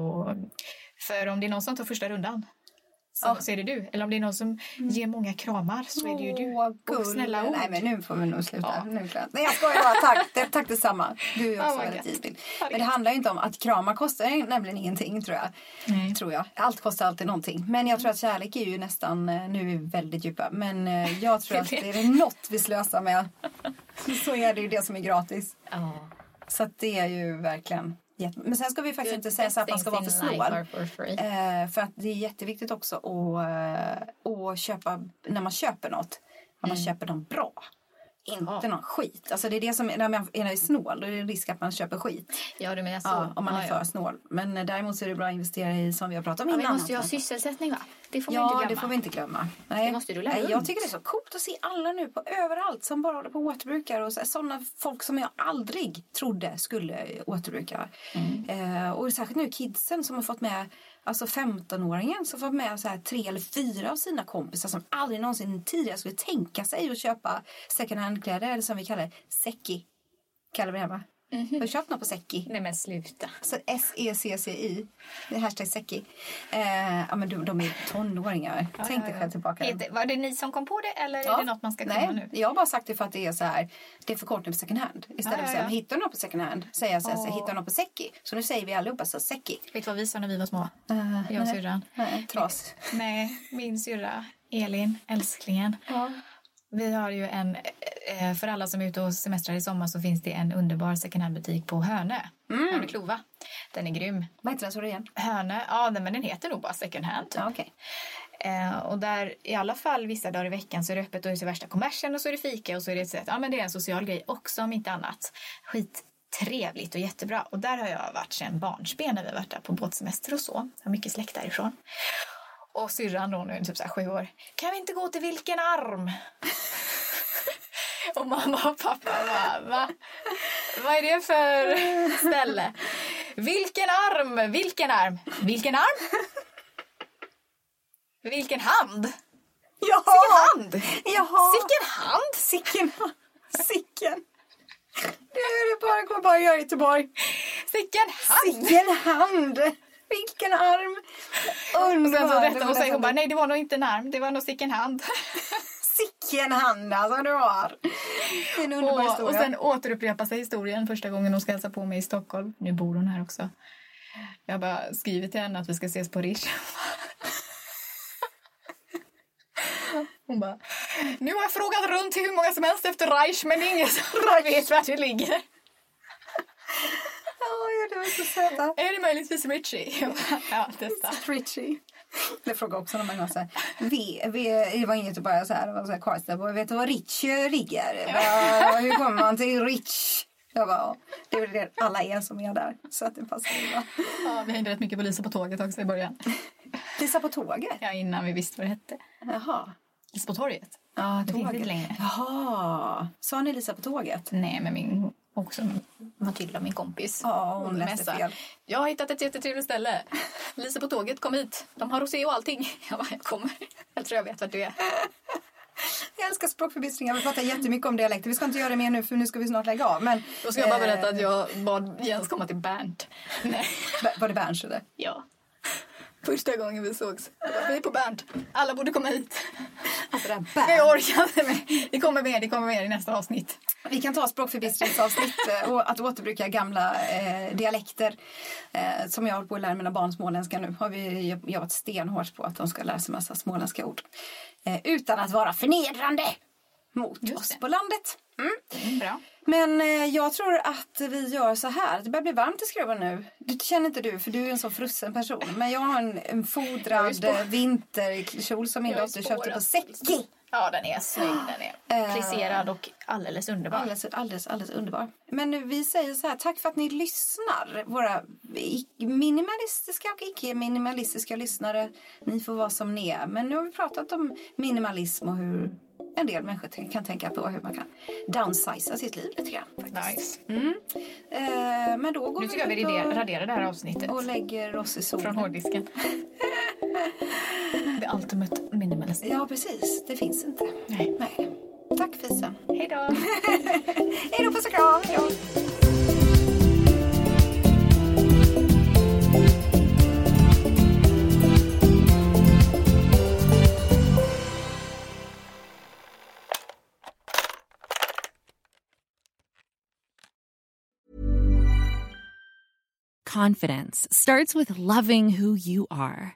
För om det är någon som tar första rundan. så, så är det du. Eller om det är någon som ger många kramar så är det ju du. Och snälla ord. Nej, men nu får vi nog sluta. Ja. Nu, nej, jag skojar bara. Tack detsamma. Du är också väldigt tidigt. Men det handlar ju inte om att krama kostar nämligen ingenting, tror jag. Nej. Tror jag. Allt kostar alltid någonting. Men jag tror att kärlek är ju nästan, nu är vi väldigt djupa. Men jag tror att det är något vi slösar med. Så är det ju det som är gratis. Ja. Så att det är ju verkligen... Men sen ska vi faktiskt inte säga så att man ska vara för snål. För att det är jätteviktigt också att köpa, när man köper något, att man köper något bra. Inte någon skit. Alltså det är det som, när man är snål, då är det risk att man köper skit. Ja, du menar så. Ja, om man är för snål. Men däremot är det bra att investera i, som vi har pratat om innan. Ja, vi måste ju ha sysselsättning, va? Det får man inte glömma. Ja, det får vi inte glömma. Nej. Det måste du lära dig. Jag tycker det är så coolt att se alla nu på överallt som bara håller på och återbrukar. Och sådana folk som jag aldrig trodde skulle återbruka. Och särskilt nu kidsen som har fått med... Alltså 15-åringen som får med så här 3 eller 4 av sina kompisar som aldrig någonsin tidigare skulle tänka sig att köpa second hand-kläder, eller som vi kallar det, säcki. Kallar vi det här, va? Mm-hmm. Har du köpt något på säcki? Nej, men sluta. Så S-E-C-C-I. Det är hashtag säcki. Ja, men de är tonåringar. Ja, tänk dig själv tillbaka. Var det ni som kom på det, eller är det något man ska komma nu? Jag har bara sagt det för att det är så här, det är förkortning på second hand. Istället för att säga, hittar du något på second hand? Säger jag så här, hittar du något på säcki? Så nu säger vi allihopa så säcki. Vet du vad vi sa när vi var små? Jag och syrran. Nej, tras. Nej, min syrra, Elin, älsklingen. Ja. Vi har ju en, för alla som är ute och semestrar i sommar så finns det en underbar second hand-butik på Hönö. Har du klova? Den är grym. Vad heter den så igen? Hönö, ja men den heter nog bara second hand. Typ. Ja, okej. Och där i alla fall vissa dagar i veckan så är det öppet och det är så värsta kommersen och så är det fika och så är det ett sätt. Ja men det är en social grej också om inte annat. Skittrevligt och jättebra. Och där har jag varit sedan barnsben när vi har varit där på båtsemester och så. Jag har mycket släkt därifrån. Och syrran då, nu är typ så här 7 år. Kan vi inte gå till vilken arm? Och mamma och pappa bara, va? Vad är det för ställe? Vilken arm? Vilken arm? Vilken arm? Vilken hand? Jaha! Sicken hand! Jaha! Sicken hand! Sicken hand! Sicken! Det är det bara, kommer bara göra i Göteborg. Sicken hand! Sicken hand! Vilken arm! Och sen så rättade hon sig och bara, nej det var nog inte en arm, det var nog sicken hand. Sicken hand alltså du har. Det är en underbar historia. Och sen återupprepa sig historien första gången hon ska hälsa på mig i Stockholm. Nu bor hon här också. Jag bara skrivit till henne att vi ska ses på Rish. Hon bara, nu har jag frågat runt till hur många som helst efter Rish men ingen som vet var det ligger. Ja, det var så söta. Är det möjligtvis Richie? Ja, testa. Richie. Det frågar också när man har så här. Vi var inget bara så här. Det var så här Karlstad. Vet du vad Richie rigger? Hur kommer man till Rich? Jag bara, det är det alla är som är där. Så att det passar bra. Ja, vi hängde rätt mycket på Lisa på tåget också i början. Lisa på tåget? Ja, innan vi visste vad det hette. Jaha. Lisa på torget? Ja, det tåget. Finns länge. Jaha. Sa ni Lisa på tåget? Nej, men min... Också Matilda, min kompis. Ja, hon läste fel. Jag har hittat ett jättetrevligt ställe. Lisa på tåget, kom hit. De har Osea och allting. Jag bara, jag kommer. Jag tror jag vet vad du är. Jag älskar språkförbistringar. Vi pratar jättemycket om dialekter. Vi ska inte göra det mer nu för nu ska vi snart lägga av. Men, då ska jag bara berätta att jag bad Jens komma till Bernt. Nej. Var det Bernt eller? Ja. Första gången vi sågs. Bara, vi är på Bernt. Alla borde komma hit. Alltså det här Bernt. Vi orkar inte med. Det kommer med i nästa avsnitt. Vi kan ta språkförbistringsavsnitt och att återbruka gamla dialekter som jag håller på att lära mina barn småländska nu. Har vi jobbat stenhårt på att de ska lära sig massa småländska ord. Utan att vara förnedrande mot oss på landet. Mm. Bra. Men jag tror att vi gör så här. Det börjar bli varmt i skruven nu. Det känner inte du, för du är en så frusen person. Men jag har en fodrad vinterkjol som min dotter köpte på Säcki. Ja, den är snygg, den är plisserad och alldeles underbar. Alldeles underbar. Men vi säger så här, tack för att ni lyssnar. Våra minimalistiska och icke-minimalistiska lyssnare, ni får vara som ni är. Men nu har vi pratat om minimalism och hur en del människor kan tänka på hur man kan downsiza sitt liv lite grann. Nice. Men då går nu ska vi radera det här avsnittet. Och lägger oss i solen. Från hårddisken. Det ultimate minimalist. Ja, precis. Det finns inte. Nej. Tack, Fisa. Hej då. Hej då, puss och kram. Hej då. Confidence starts with loving who you are.